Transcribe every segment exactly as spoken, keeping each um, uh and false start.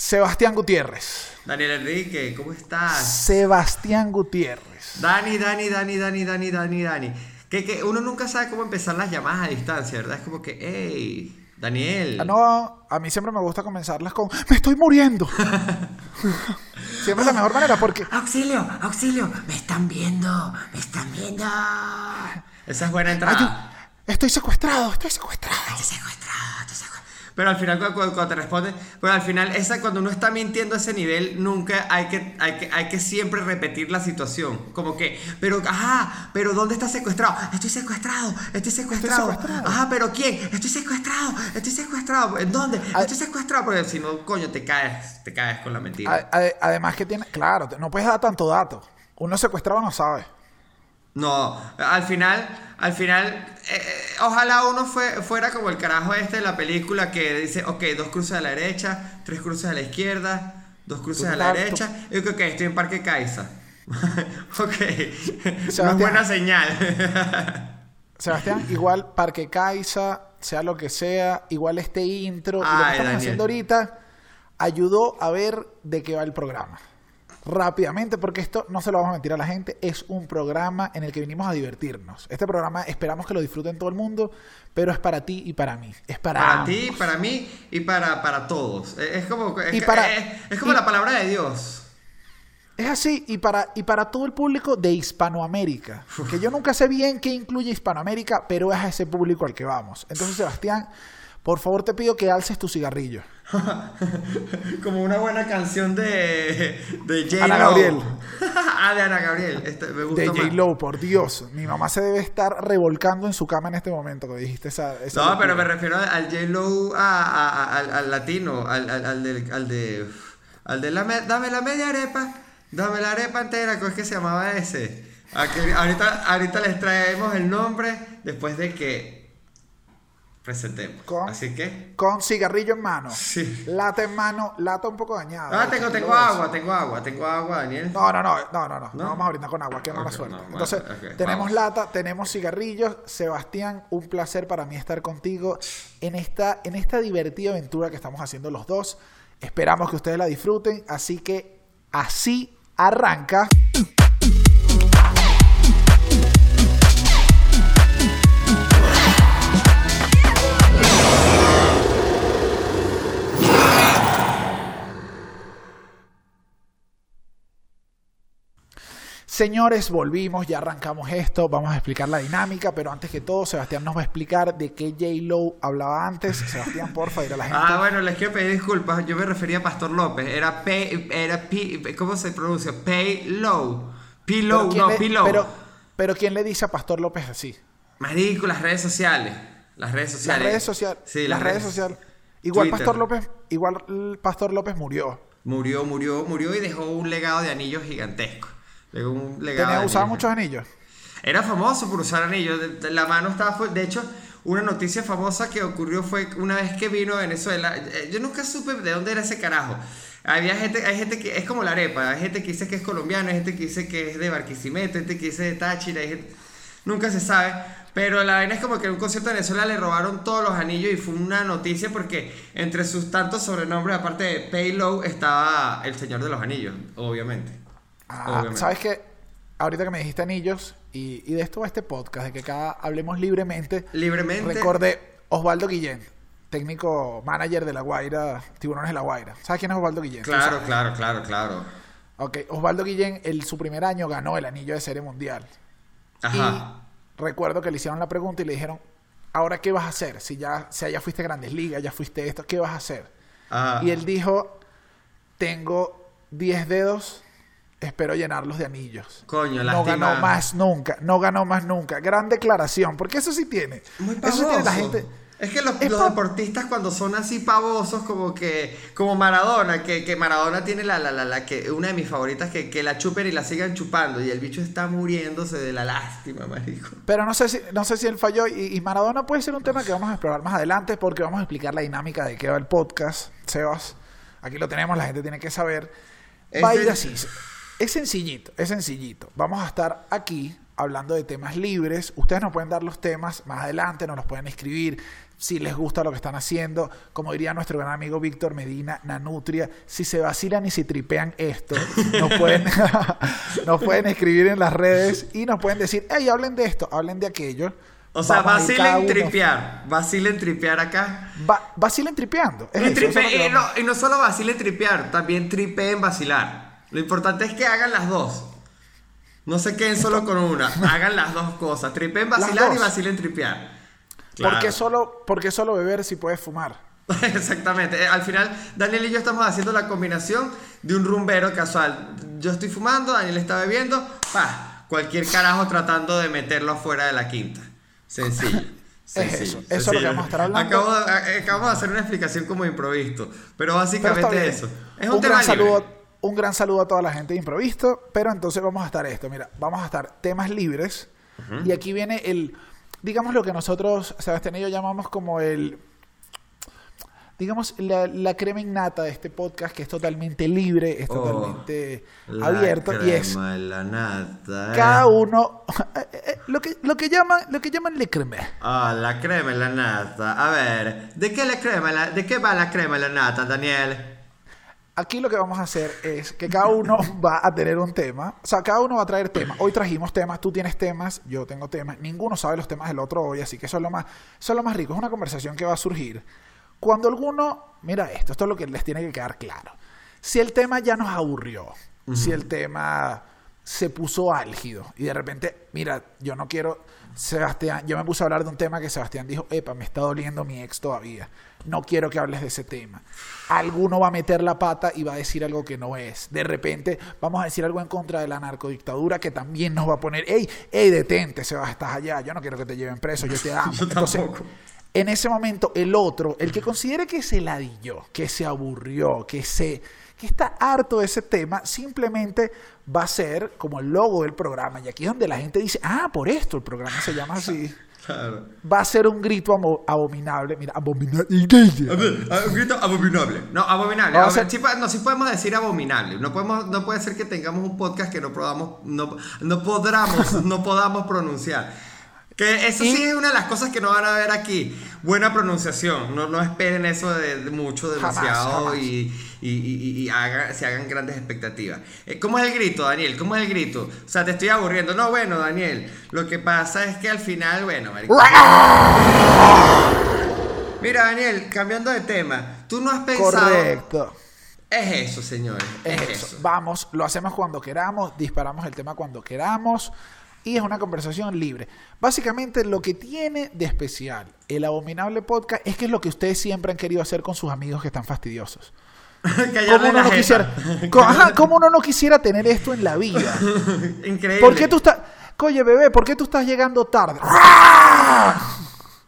Sebastián Gutiérrez Daniel Enrique, ¿cómo estás? Sebastián Gutiérrez Dani, Dani, Dani, Dani, Dani, Dani, Dani que, que uno nunca sabe cómo empezar las llamadas a distancia, ¿verdad? Es como que, hey, Daniel. No, a mí siempre me gusta comenzarlas con ¡me estoy muriendo! Siempre es la mejor manera porque... ¡Auxilio! ¡Auxilio! ¡Me están viendo! ¡Me están viendo! Esa es buena entrada. Ay, yo, estoy secuestrado, estoy secuestrado. Estoy secuestrado, estoy secuestrado. Pero al final cuando, cuando te responde, pero al final esa, cuando uno está mintiendo a ese nivel, nunca hay que, hay que, hay que siempre repetir la situación. Como que, pero, ajá, pero ¿dónde estás secuestrado? Estoy secuestrado, estoy secuestrado. Estoy secuestrado. Ajá, pero ¿quién? Estoy secuestrado, estoy secuestrado. ¿En dónde? Ad- estoy secuestrado. Porque si no, coño, te caes, te caes con la mentira. Ad- ad- además que tiene, claro, no puedes dar tanto dato. Uno secuestrado no sabe. No, al final, al final, eh, ojalá uno fue, fuera como el carajo este de la película que dice, ok, dos cruces a la derecha, tres cruces a la izquierda, dos cruces a la derecha, y yo creo que estoy en Parque Caixa. Ok, no es buena señal. Sebastián, igual Parque Caixa, sea lo que sea, igual este intro, ay, y lo que estamos haciendo ahorita, ayudó a ver de qué va el programa. Rápidamente, porque esto no se lo vamos a mentir a la gente, es un programa en el que vinimos a divertirnos. Este programa esperamos que lo disfruten todo el mundo, pero es para ti y para mí. Es para, para ti, para mí y para, para todos. Es como, es, para, es, es como y, la palabra de Dios. Es así, y para, y para todo el público de Hispanoamérica. Que yo nunca sé bien qué incluye Hispanoamérica, pero es a ese público al que vamos. Entonces, Sebastián, por favor te pido que alces tu cigarrillo. Como una buena canción de de J. Ana Gabriel. Ah, de Ana Gabriel. Este, me gusta de J. Lo, por Dios. Mi mamá se debe estar revolcando en su cama en este momento que dijiste esa. esa no, locura. Pero me refiero al J. Lo, a, a, a, al, al latino, al, al, al de, al de, al de la me, dame la media arepa, dame la arepa entera, ¿cómo es que se llamaba ese? Aquí, ahorita, ahorita les traemos el nombre después de que presentemos. Con, Así que... con cigarrillo en mano. Sí. Lata en mano, lata un poco dañada. Ah, tengo, tengo agua, tengo agua, tengo agua, Daniel. No, no, no, no, no, no. No vamos a brindar con agua, qué mala okay, suerte. No, entonces, bueno, okay, tenemos vamos. lata, tenemos cigarrillos. Sebastián, un placer para mí estar contigo en esta, en esta divertida aventura que estamos haciendo los dos. Esperamos que ustedes la disfruten. Así que, así arranca... Señores, volvimos, ya arrancamos esto, vamos a explicar la dinámica, pero antes que todo, Sebastián nos va a explicar de qué J-Lo hablaba antes. Sebastián, porfa, ir a la gente. Ah, bueno, les quiero pedir disculpas, yo me refería a Pastor López, era P, era P, ¿cómo se pronuncia? P-Lo, P-Lo, no, le, P-Lo. Pero, pero ¿quién le dice a Pastor López así? Marico, las redes sociales, las redes sociales. Las redes sociales, sí, las, las redes, redes sociales. Igual Twitter. Pastor López, igual Pastor López murió. Murió, murió, murió y dejó un legado de anillos gigantesco. Tenía usaba muchos anillos. Era famoso por usar anillos. La mano estaba. De hecho, una noticia famosa que ocurrió fue una vez que vino a Venezuela. Yo nunca supe de dónde era ese carajo. Había gente, hay gente que es como la arepa. Hay gente que dice que es colombiano, hay gente que dice que es de Barquisimeto, hay gente que dice de Táchira. Hay gente, nunca se sabe. Pero la vaina es como que en un concierto de Venezuela le robaron todos los anillos y fue una noticia porque entre sus tantos sobrenombres, aparte de Paylow, estaba el señor de los anillos, obviamente. Ah, sabes que ahorita que me dijiste anillos y, y de esto va este podcast de que cada hablemos libremente libremente recordé Osvaldo Guillén, técnico manager de la Guaira, Tiburones de la Guaira. ¿Sabes quién es Osvaldo Guillén? Claro, claro, claro, claro. Okay, Osvaldo Guillén el, su primer año ganó el anillo de serie mundial. Ajá. Y recuerdo que le hicieron la pregunta y le dijeron, ahora qué vas a hacer si ya, si ya fuiste Grandes Ligas, ya fuiste esto, ¿qué vas a hacer? Ajá. Y él dijo, tengo diez dedos. Espero llenarlos de anillos. Coño, lástima. No ganó más nunca. No ganó más nunca. Gran declaración. Porque eso sí tiene. Muy pavoso. Eso tiene la gente. Es que los, es los pa- deportistas cuando son así pavosos, como que... Como Maradona. Que, que Maradona tiene la, la, la, la... que una de mis favoritas que, que la chupen y la sigan chupando. Y el bicho está muriéndose de la lástima, marico. Pero no sé si, no sé si él falló. Y, y Maradona puede ser un tema que vamos a explorar más adelante. Porque vamos a explicar la dinámica de qué va el podcast. Sebas, aquí lo tenemos. La gente tiene que saber. Va este... a ir así... Es sencillito, es sencillito. Vamos a estar aquí hablando de temas libres. Ustedes nos pueden dar los temas más adelante, nos los pueden escribir. si les gusta lo que están haciendo, como diría nuestro gran amigo Víctor Medina, Nanutria, si se vacilan y si tripean esto, nos pueden, nos pueden escribir en las redes y nos pueden decir, hey, hablen de esto, hablen de aquello. O sea, Vamos vacilen tripear, vacilen tripear acá. Va, vacilen tripeando. Es y, eso, tripe, eso es y, no, y no solo vacilen tripear, también tripeen vacilar. Lo importante es que hagan las dos. No se queden solo con una, hagan las dos cosas. Tripeen vacilar y vacilen tripear. Claro. ¿Por qué solo, por qué solo beber si puedes fumar? Exactamente. Al final, Daniel y yo estamos haciendo la combinación de un rumbero casual. Yo estoy fumando, Daniel está bebiendo, ¡pah! Cualquier carajo tratando de meterlo afuera de la quinta. Sencillo. Sencillo. Eso, eso es lo que vamos a estar hablando. Acabo de, acabo de hacer una explicación como de Improvisto, pero básicamente pero eso. Es un, un tema gran libre. Saludo, un gran saludo a toda la gente de Improvisto, pero entonces vamos a estar esto. Mira, vamos a estar temas libres uh-huh. y aquí viene el, digamos lo que nosotros, Sebastián y yo llamamos como el, digamos la, la crema innata de este podcast que es totalmente libre, es oh, totalmente abierto crema, y es la nata, eh. cada uno eh, eh, lo que lo que llaman lo que llaman le creme. Ah, oh, la crema y la nata. A ver, ¿de qué la crema, la, de qué va la crema y la nata, Daniel? Aquí lo que vamos a hacer es que cada uno va a tener un tema. O sea, cada uno va a traer temas. Hoy trajimos temas, tú tienes temas, yo tengo temas. Ninguno sabe los temas del otro hoy, así que eso es lo más, eso es lo más rico. Es una conversación que va a surgir. Cuando alguno... Mira esto, esto es lo que les tiene que quedar claro. Si el tema ya nos aburrió, uh-huh. si el tema se puso álgido y de repente, mira, yo no quiero... Sebastián, yo me puse a hablar de un tema que Sebastián dijo, epa, me está doliendo mi ex todavía. No quiero que hables de ese tema. Alguno va a meter la pata y va a decir algo que no es. De repente vamos a decir algo en contra de la narcodictadura que también nos va a poner, ey, ey, detente, Sebas, estás allá, yo no quiero que te lleven preso, yo te amo. Yo Entonces, tampoco. En ese momento, el otro, el que considere que se ladilló, que se aburrió, que se... que está harto de ese tema, simplemente va a ser como el logo del programa. Y aquí es donde la gente dice, ah, por esto el programa se llama así. Claro. Va a ser un grito amo- abominable. Mira, abominable. Un grito abominable. No, abominable. abominable. Ser... Sí, no, sí podemos decir abominable. No, podemos, no puede ser que tengamos un podcast que no podamos, no, no podamos, no podamos pronunciar. Que eso sí es una de las cosas que no van a ver aquí. Buena pronunciación. No, no esperen eso de, de mucho, demasiado jamás, jamás. Y, y, y, y haga, se hagan grandes expectativas. ¿Cómo es el grito, Daniel? ¿Cómo es el grito? O sea, te estoy aburriendo. No, bueno, Daniel, lo que pasa es que al final, bueno... Maric... Mira, Daniel, cambiando de tema. Tú no has pensado... Correcto. Es eso, señores. Es, es eso. eso. Vamos, lo hacemos cuando queramos. Disparamos el tema cuando queramos. Y es una conversación libre. Básicamente lo que tiene de especial el Abominable Podcast es que es lo que ustedes siempre han querido hacer con sus amigos que están fastidiosos. ¿Cómo uno, no quisiera, ¿cómo, ajá, ¿Cómo uno no quisiera tener esto en la vida? Increíble. ¿Por qué tú estás... Oye, bebé, ¿por qué tú estás llegando tarde?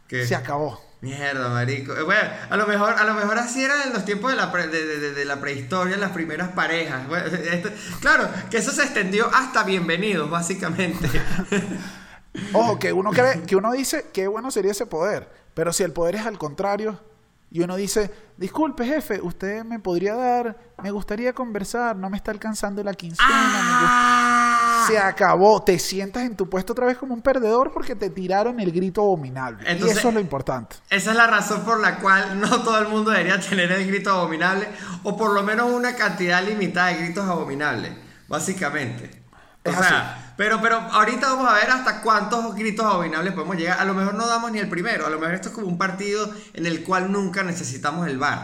¿Qué? Se acabó. Mierda, marico. Bueno, a lo mejor, a lo mejor así era en los tiempos de la, pre, de, de, de la prehistoria, las primeras parejas. Bueno, esto, claro, que eso se extendió hasta Bienvenidos, básicamente. Ojo, que uno cree, que uno dice, qué bueno sería ese poder. Pero si el poder es al contrario, y uno dice, disculpe, jefe, usted me podría dar, me gustaría conversar, no me está alcanzando la quincena. ¡Ah! Me gusta... Se acabó. Te sientas en tu puesto otra vez como un perdedor porque te tiraron el grito abominable. Entonces, y eso es lo importante. Esa es la razón por la cual no todo el mundo debería tener el grito abominable o por lo menos una cantidad limitada de gritos abominables, básicamente. O es sea, así. Pero, pero ahorita vamos a ver hasta cuántos gritos abominables podemos llegar. A lo mejor no damos ni el primero. A lo mejor esto es como un partido en el cual nunca necesitamos el V A R.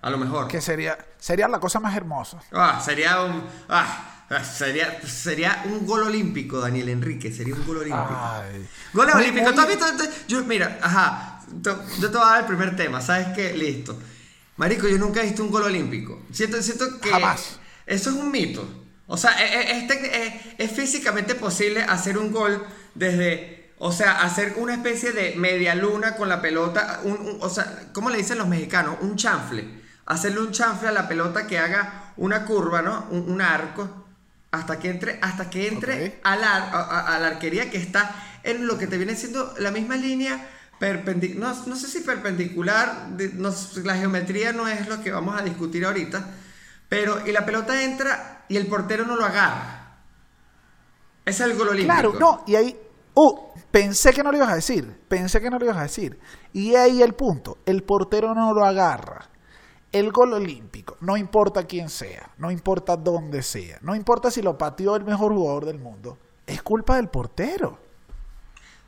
A lo mejor. Que sería, sería la cosa más hermosa. Ah, sería un... Ah. Sería, sería un gol olímpico, Daniel Enrique. Sería un gol olímpico. Ay. Gol muy, olímpico. Muy... ¿Tú has visto? Yo, mira, ajá. Yo te voy a dar el primer tema. ¿Sabes qué? Listo. Marico, yo nunca he visto un gol olímpico. Siento, siento que... Jamás. Eso es un mito. O sea, es, es, es, es físicamente posible hacer un gol desde... O sea, hacer una especie de media luna con la pelota. Un, un, o sea, ¿cómo le dicen los mexicanos? Un chanfle. Hacerle un chanfle a la pelota que haga una curva, ¿no? Un, un arco. Hasta que entre, hasta que entre okay. a, la, a, a la arquería que está en lo que te viene siendo la misma línea perpendicular, no, no sé si perpendicular, de, no, la geometría no es lo que vamos a discutir ahorita, pero y la pelota entra y el portero no lo agarra. Es el gol olímpico. Claro, no, y ahí... Uh, pensé que no lo ibas a decir, pensé que no lo ibas a decir. Y ahí el punto, el portero no lo agarra. El gol olímpico, no importa quién sea, no importa dónde sea, no importa si lo pateó el mejor jugador del mundo, es culpa del portero.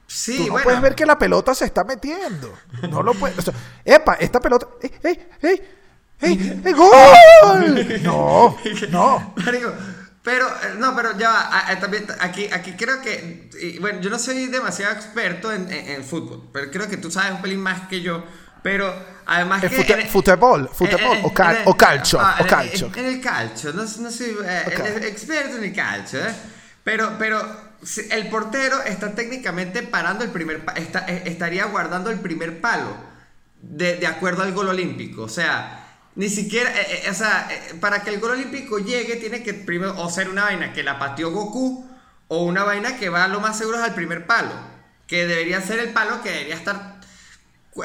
Sí, Tú no bueno. puedes ver que la pelota se está metiendo. No lo puedes... O sea, ¡epa! Esta pelota... ¡Ey, ey, ey! ¡Ey, ey! ¡Gol! No, no. Marico, pero, no, pero ya va. A, a, también, aquí, aquí creo que... Y, bueno, yo no soy demasiado experto en, en, en fútbol, pero creo que tú sabes un pelín más que yo. Pero además el que... Fute, en, fútbol, fútbol, en, o, cal, en el, o calcio, ah, o calcio. En, en el calcio, no, no soy eh, okay. el experto en el calcio, ¿eh? Pero, pero... el portero está técnicamente parando el primer pa- está, estaría guardando el primer palo de, de acuerdo al gol olímpico. O sea, ni siquiera eh, eh, o sea, eh, para que el gol olímpico llegue tiene que primero o ser una vaina que la pateó Goku o una vaina que va a lo más seguro es al primer palo, que debería ser el palo que debería estar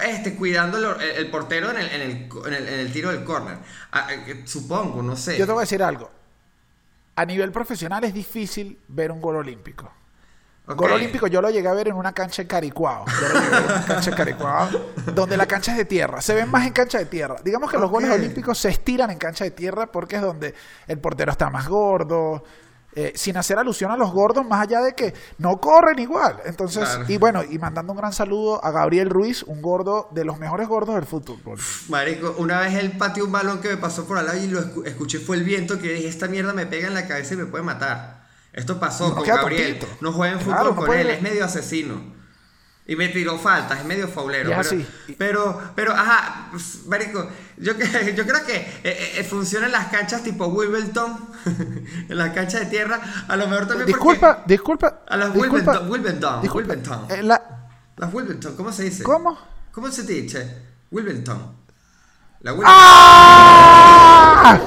este, cuidando el, el, el portero en el, en, el, en, el, en el tiro del córner. Ah, eh, supongo, no sé. Yo te voy a decir algo. A nivel profesional es difícil ver un gol olímpico. Okay. Gol olímpico yo lo llegué a ver en una cancha en Caricuao. Yo lo llegué a ver en una cancha en Caricuao, donde la cancha es de tierra. Se ven más en cancha de tierra. Digamos que okay. los goles olímpicos se estiran en cancha de tierra porque es donde el portero está más gordo. Eh, sin hacer alusión a los gordos, más allá de que no corren igual. Entonces, claro. y bueno, y mandando un gran saludo a Gabriel Ruiz, un gordo, de los mejores gordos del fútbol. Marico, una vez él pateó un balón que me pasó por al lado y lo escu- escuché, fue el viento que dije, esta mierda me pega en la cabeza y me puede matar. Esto pasó no, con Gabriel. Tontito. No juega en fútbol claro, con no puede... él, es medio asesino. Y me tiró faltas, es medio faulero. Pero, sí. pero, pero, ajá, marico, yo, yo creo que eh, eh, funcionan las canchas tipo Wimbledon, en las canchas de tierra, a lo mejor también disculpa, porque... Disculpa, a las disculpa. Wimbledon, Wimbledon, eh, la... Las Wimbledon, ¿cómo se dice? ¿Cómo? ¿Cómo se dice? Wimbledon. La Wimbledon. ¡Ah!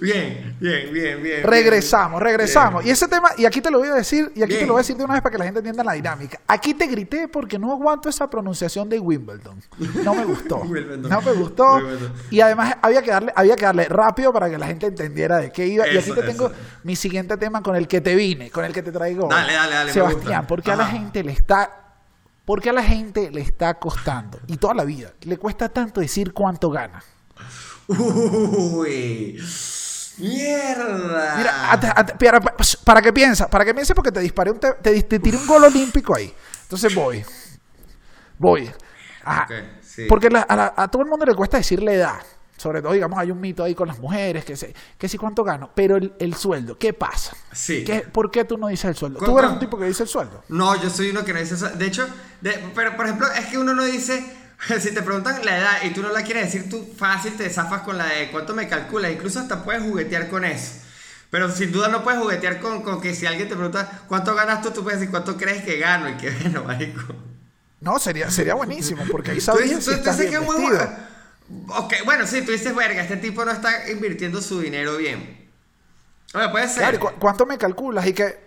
Bien, bien, bien, bien. Regresamos, regresamos. Bien. Y ese tema, y aquí te lo voy a decir, y aquí bien. te lo voy a decir de una vez para que la gente entienda la dinámica. Aquí te grité porque no aguanto esa pronunciación de Wimbledon. No me gustó. no me gustó. Wimbledon. Y además había que darle, había que darle rápido para que la gente entendiera de qué iba. Eso, y aquí te eso. tengo mi siguiente tema con el que te vine, con el que te traigo. Dale, dale, dale. Sebastián, ¿por qué a la gente le está, por qué a la gente le está costando? Y toda la vida, le cuesta tanto decir cuánto gana. Uy. ¡Mierda! Mira, at, at, para, para que piensas, para que pienses porque te disparé un te, te, te tiré un gol olímpico ahí. Entonces voy. Voy. Ajá. Okay, sí. Porque la, a, la, a todo el mundo le cuesta decir la edad. Sobre todo, digamos, hay un mito ahí con las mujeres, que sé, que sí cuánto gano. Pero el, el sueldo, ¿qué pasa? Sí. ¿Qué, ¿Por qué tú no dices el sueldo? ¿Tú eres un tipo que dice el sueldo? No, yo soy uno que no dice el sueldo. De hecho, de, pero por ejemplo, es que uno no dice... Si te preguntan la edad y tú no la quieres decir, tú fácil te zafas con la de cuánto me calculas. Incluso hasta puedes juguetear con eso. Pero sin duda no puedes juguetear con, con que si alguien te pregunta cuánto ganas tú, tú puedes decir cuánto crees que gano. Y que bueno, marico. No, sería, sería buenísimo porque ahí sabes si estás bien vestido. Ok, bueno, sí, tú dices, verga, este tipo no está invirtiendo su dinero bien. Bueno, puede ser. Claro, ¿cu- ¿cuánto me calculas? Y que,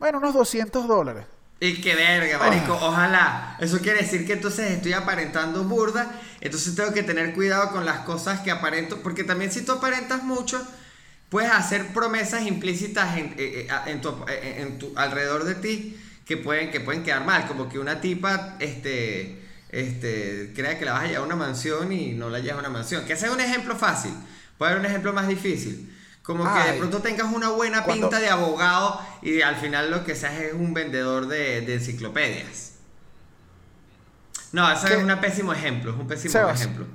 bueno, unos doscientos dólares. Y que verga, marico, oh. ojalá. Eso quiere decir que entonces estoy aparentando burda. Entonces tengo que tener cuidado con las cosas que aparento. Porque también si tú aparentas mucho, puedes hacer promesas implícitas en, en tu, en tu, alrededor de ti que pueden, que pueden quedar mal. Como que una tipa este, este, crea que la vas a llevar a una mansión y no la llevas a una mansión. Que ese es un ejemplo fácil. Puede haber un ejemplo más difícil. Como Ay, que de pronto tengas una buena pinta cuando... de abogado y al final lo que seas es un vendedor de, de enciclopedias. No, eso ¿Qué? es un pésimo ejemplo, es un pésimo Sebas. ejemplo.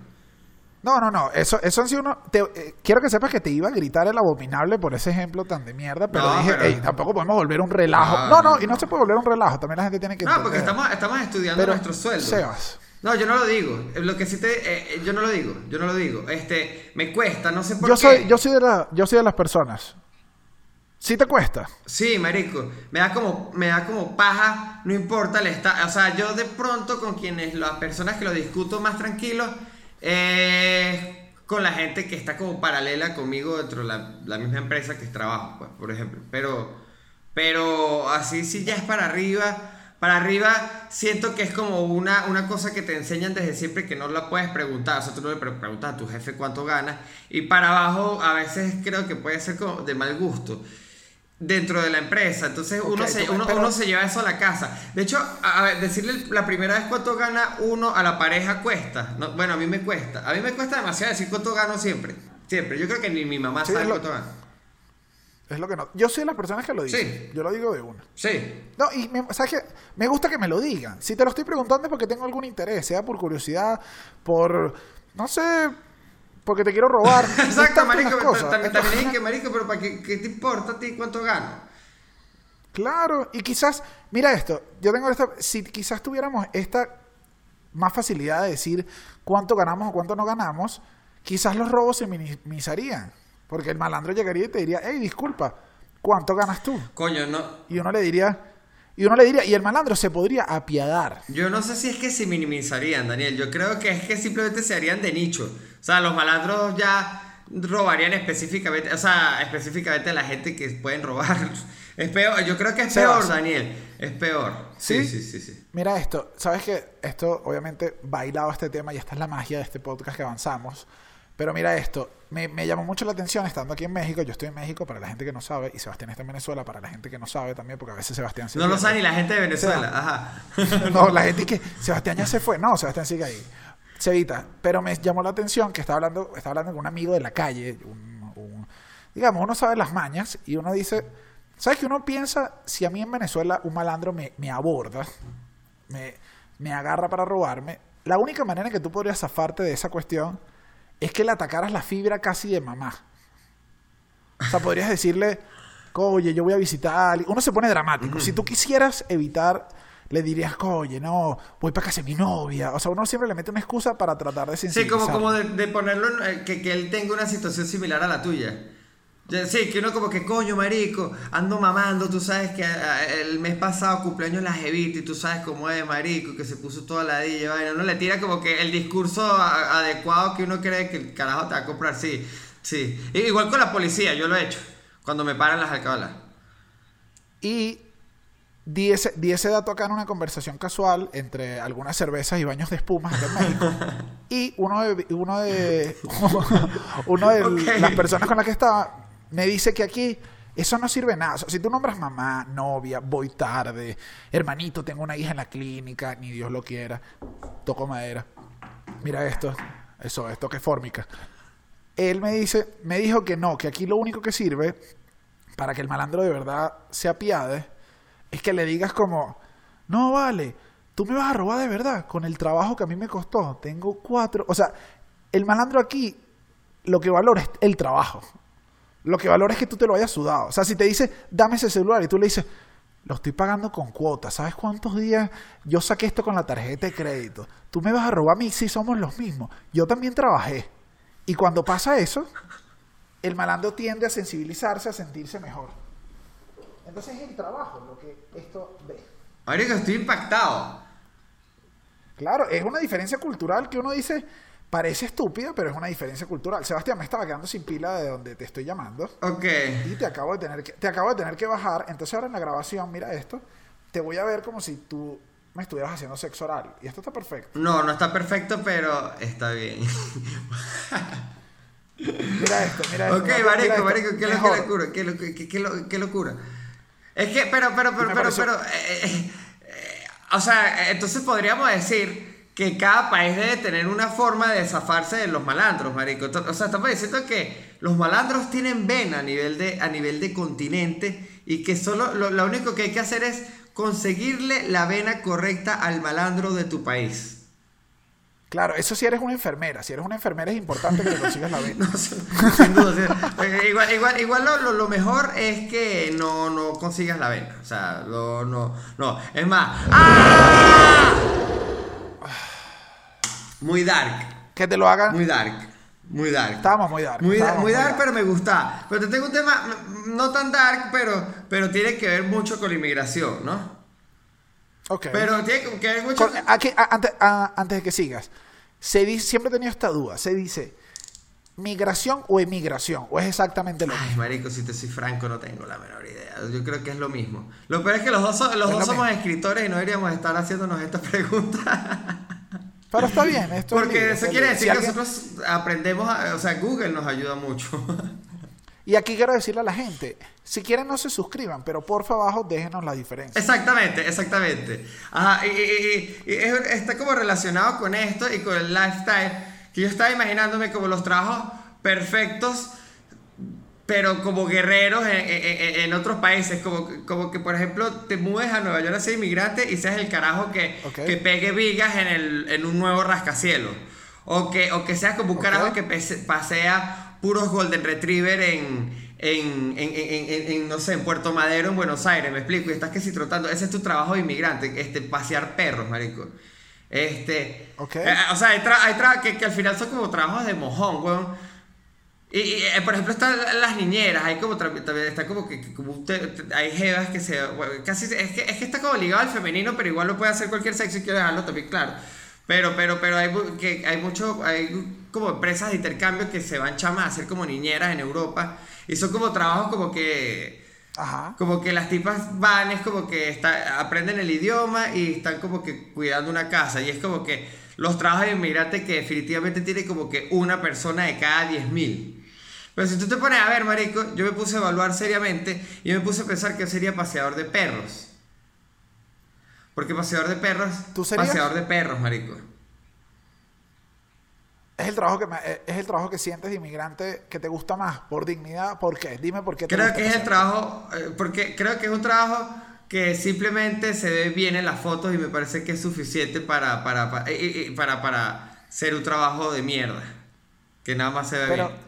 No, no, no, eso, eso han sido uno... Te, eh, quiero que sepas que te iba a gritar el abominable por ese ejemplo tan de mierda, pero no, dije, pero... Ey, tampoco podemos volver un relajo. No no, no, no, y no se puede volver un relajo, también la gente tiene que entender. No, porque estamos, estamos estudiando pero, nuestro sueldo. Sebas... No, yo no lo digo. Lo que sí te, eh, yo no lo digo. Yo no lo digo. Este, me cuesta, no sé por yo qué. Soy, yo soy de la, yo soy de las personas. ¿Sí te cuesta? Sí, marico. Me da como, me da como paja. No importa el estado. O sea, yo de pronto con quienes, las personas que lo discuto más tranquilo, eh, con la gente que está como paralela conmigo dentro de la, la misma empresa que trabajo, pues, por ejemplo. Pero, pero así sí ya es para arriba. Para arriba siento que es como una, una cosa que te enseñan desde siempre que no la puedes preguntar. O sea, tú no le preguntas a tu jefe cuánto ganas. Y para abajo a veces creo que puede ser como de mal gusto. dentro de la empresa. Entonces okay, uno, se, uno, pero... uno se lleva eso a la casa. De hecho, a, a decirle la primera vez cuánto gana uno a la pareja cuesta. No, bueno, a mí me cuesta. A mí me cuesta demasiado decir cuánto gano siempre. Siempre. Yo creo que ni mi mamá sí, sabe lo... cuánto gana. Es lo que no. Yo soy de las personas que lo dicen. Sí. Yo lo digo de una. Sí. No, y me, ¿sabes qué? Me gusta que me lo digan. Si te lo estoy preguntando es porque tengo algún interés, sea por curiosidad, por. No sé. Porque te quiero robar. Exacto, marico. También dije que marico, pero ¿para qué, qué te importa a ti cuánto gano? Claro, y quizás. Mira esto. Yo tengo esta. Si quizás tuviéramos esta más facilidad de decir cuánto ganamos o cuánto no ganamos, quizás los robos se minimizarían. Porque el malandro llegaría y te diría, hey, disculpa, ¿cuánto ganas tú? Coño, no. Y uno le diría, y uno le diría, y el malandro se podría apiadar. Yo no sé si es que se minimizarían, Daniel. Yo creo que es que simplemente se harían de nicho. O sea, los malandros ya robarían específicamente, o sea, específicamente a la gente que pueden robar. Es peor, yo creo que es peor, Sebas. Daniel. Es peor. ¿Sí? Sí, sí, sí, sí. Mira esto, ¿sabes qué? Esto, obviamente, bailado este tema y esta es la magia de este podcast que avanzamos. Pero mira esto, me, me llamó mucho la atención estando aquí en México. Yo estoy en México, para la gente que no sabe, y Sebastián está en Venezuela, para la gente que no sabe también, porque a veces Sebastián... Se no lo sabe ni la gente de Venezuela, ajá. No, la gente que... Sebastián ya se fue. No, Sebastián sigue ahí. Sevita, pero me llamó la atención que estaba hablando, estaba hablando con un amigo de la calle. Un, un, digamos, uno sabe las mañas y uno dice... ¿Sabes qué? Uno piensa, si a mí en Venezuela un malandro me, me aborda, me, me agarra para robarme, la única manera en que tú podrías zafarte de esa cuestión... es que le atacaras la fibra casi de mamá. O sea, podrías decirle, oye, yo voy a visitar... Uno se pone dramático. Uh-huh. Si tú quisieras evitar, le dirías, oye, no, voy para casa de mi novia. O sea, uno siempre le mete una excusa para tratar de sensibilizar. Sí, como, como de, de ponerlo... En, que, que él tenga una situación similar a la tuya. Sí, que uno como que, coño, marico, ando mamando. Tú sabes que el mes pasado cumpleaños la jevita y tú sabes cómo es, marico, que se puso toda la dilla. Bueno, uno le tira como que el discurso a- adecuado que uno cree que el carajo te va a comprar. Sí, sí. Igual con la policía, yo lo he hecho. Cuando me paran las alcabalas. Y di ese, di ese dato acá en una conversación casual entre algunas cervezas y baños de espuma acá en México. Y uno de, uno de, uno de okay. las personas con las que estaba... me dice que aquí eso no sirve nada. O sea, si tú nombras mamá, novia, voy tarde, hermanito, tengo una hija en la clínica, ni Dios lo quiera, toco madera. Mira esto, eso, esto que fórmica. Él me dice, me dijo que no, que aquí lo único que sirve para que el malandro de verdad se apiade es que le digas como, no vale, tú me vas a robar de verdad con el trabajo que a mí me costó. Tengo cuatro... O sea, el malandro aquí lo que valora es el trabajo. Lo que valora es que tú te lo hayas sudado. O sea, si te dice, dame ese celular, y tú le dices, lo estoy pagando con cuotas. ¿Sabes cuántos días yo saqué esto con la tarjeta de crédito? Tú me vas a robar a mí, sí, somos los mismos. Yo también trabajé. Y cuando pasa eso, el malandro tiende a sensibilizarse, a sentirse mejor. Entonces es el trabajo lo que esto ve. Marico, estoy impactado. Claro, es una diferencia cultural que uno dice... Parece estúpida, pero es una diferencia cultural. Sebastián, me estaba quedando sin pila de donde te estoy llamando. Ok. Y te acabo de tener que, te acabo de tener que bajar. Entonces ahora en la grabación, mira esto, te voy a ver como si tú me estuvieras haciendo sexo oral. Y esto está perfecto. No, no está perfecto, pero está bien. Mira esto, mira esto. Ok, no, marico, esto. marico, qué, lo, qué locura, qué, lo, qué, qué, lo, qué locura. Es que, pero, pero, pero, pero, pareció... pero, eh, eh, eh, o sea, entonces podríamos decir... que cada país debe tener una forma de zafarse de los malandros, marico. O sea, estamos diciendo que los malandros tienen vena a nivel de, a nivel de continente y que solo lo, lo único que hay que hacer es conseguirle la vena correcta al malandro de tu país. Claro, eso si eres una enfermera. Si eres una enfermera es importante que le consigas la vena. No, sin duda. Igual, igual, igual lo, lo, lo mejor es que no, no consigas la vena. O sea, lo, no, no. Es más... ¡Ah! Muy dark. Que te lo hagan. Muy dark. Muy dark. Estamos muy dark. Muy, da- muy, muy dark, dark, pero me gusta. Pero te tengo un tema no tan dark, pero, pero tiene que ver mucho con la inmigración, ¿no? Ok. Pero tiene que ver mucho... Con, aquí, a, antes, a, antes de que sigas. Se dice, siempre he tenido esta duda. Se dice, ¿migración o emigración? ¿O es exactamente lo mismo? Ay, marico, si te soy franco, no tengo la menor idea. Yo creo que es lo mismo. Lo peor es que los dos, los dos lo somos mismo. Escritores y no deberíamos estar haciéndonos estas preguntas. Pero está bien, esto porque es libre, eso quiere decir si que alguien... nosotros aprendemos, a, o sea, Google nos ayuda mucho. Y aquí quiero decirle a la gente, si quieren no se suscriban, pero porfa abajo déjenos la diferencia. Exactamente, exactamente. Ajá, y, y, y, y está como relacionado con esto y con el lifestyle, que yo estaba imaginándome como los trabajos perfectos, pero como guerreros en, en, en otros países, como, como que por ejemplo te mudes a Nueva York a ser inmigrante y seas el carajo que, okay. que pegue vigas en, el, en un nuevo rascacielos, o que, o que seas como un okay. carajo que pasea puros golden retriever en en, en, en, en, en, no sé, en Puerto Madero, en Buenos Aires, me explico, y estás que si trotando, ese es tu trabajo de inmigrante, este, pasear perros, marico. Este, okay. eh, o sea, hay trabajos tra- que, que al final son como trabajos de mojón, weón. Y, y por ejemplo están las niñeras, hay como también está como que como usted, hay jevas que se bueno, casi es que es que está como ligado al femenino, pero igual lo puede hacer cualquier sexo y quiero dejarlo también claro. Pero pero pero hay que hay mucho hay como empresas de intercambio que se van chamas a hacer como niñeras en Europa y son como trabajos como que Ajá. como que las tipas van es como que está, aprenden el idioma y están como que cuidando una casa y es como que los trabajos de inmigrante que definitivamente tiene como que una persona de cada diez mil. Pero si tú te pones a ver, marico, yo me puse a evaluar seriamente y me puse a pensar que sería paseador de perros. Porque paseador de perros, ¿Tú serías? paseador de perros, marico. Es el trabajo que me, es el trabajo que sientes de inmigrante que te gusta más por dignidad, ¿por qué? Dime por qué te gusta. Creo que es el trabajo porque creo que es un trabajo que simplemente se ve bien en las fotos y me parece que es suficiente para para para para, para, para ser un trabajo de mierda, que nada más se ve Pero, bien.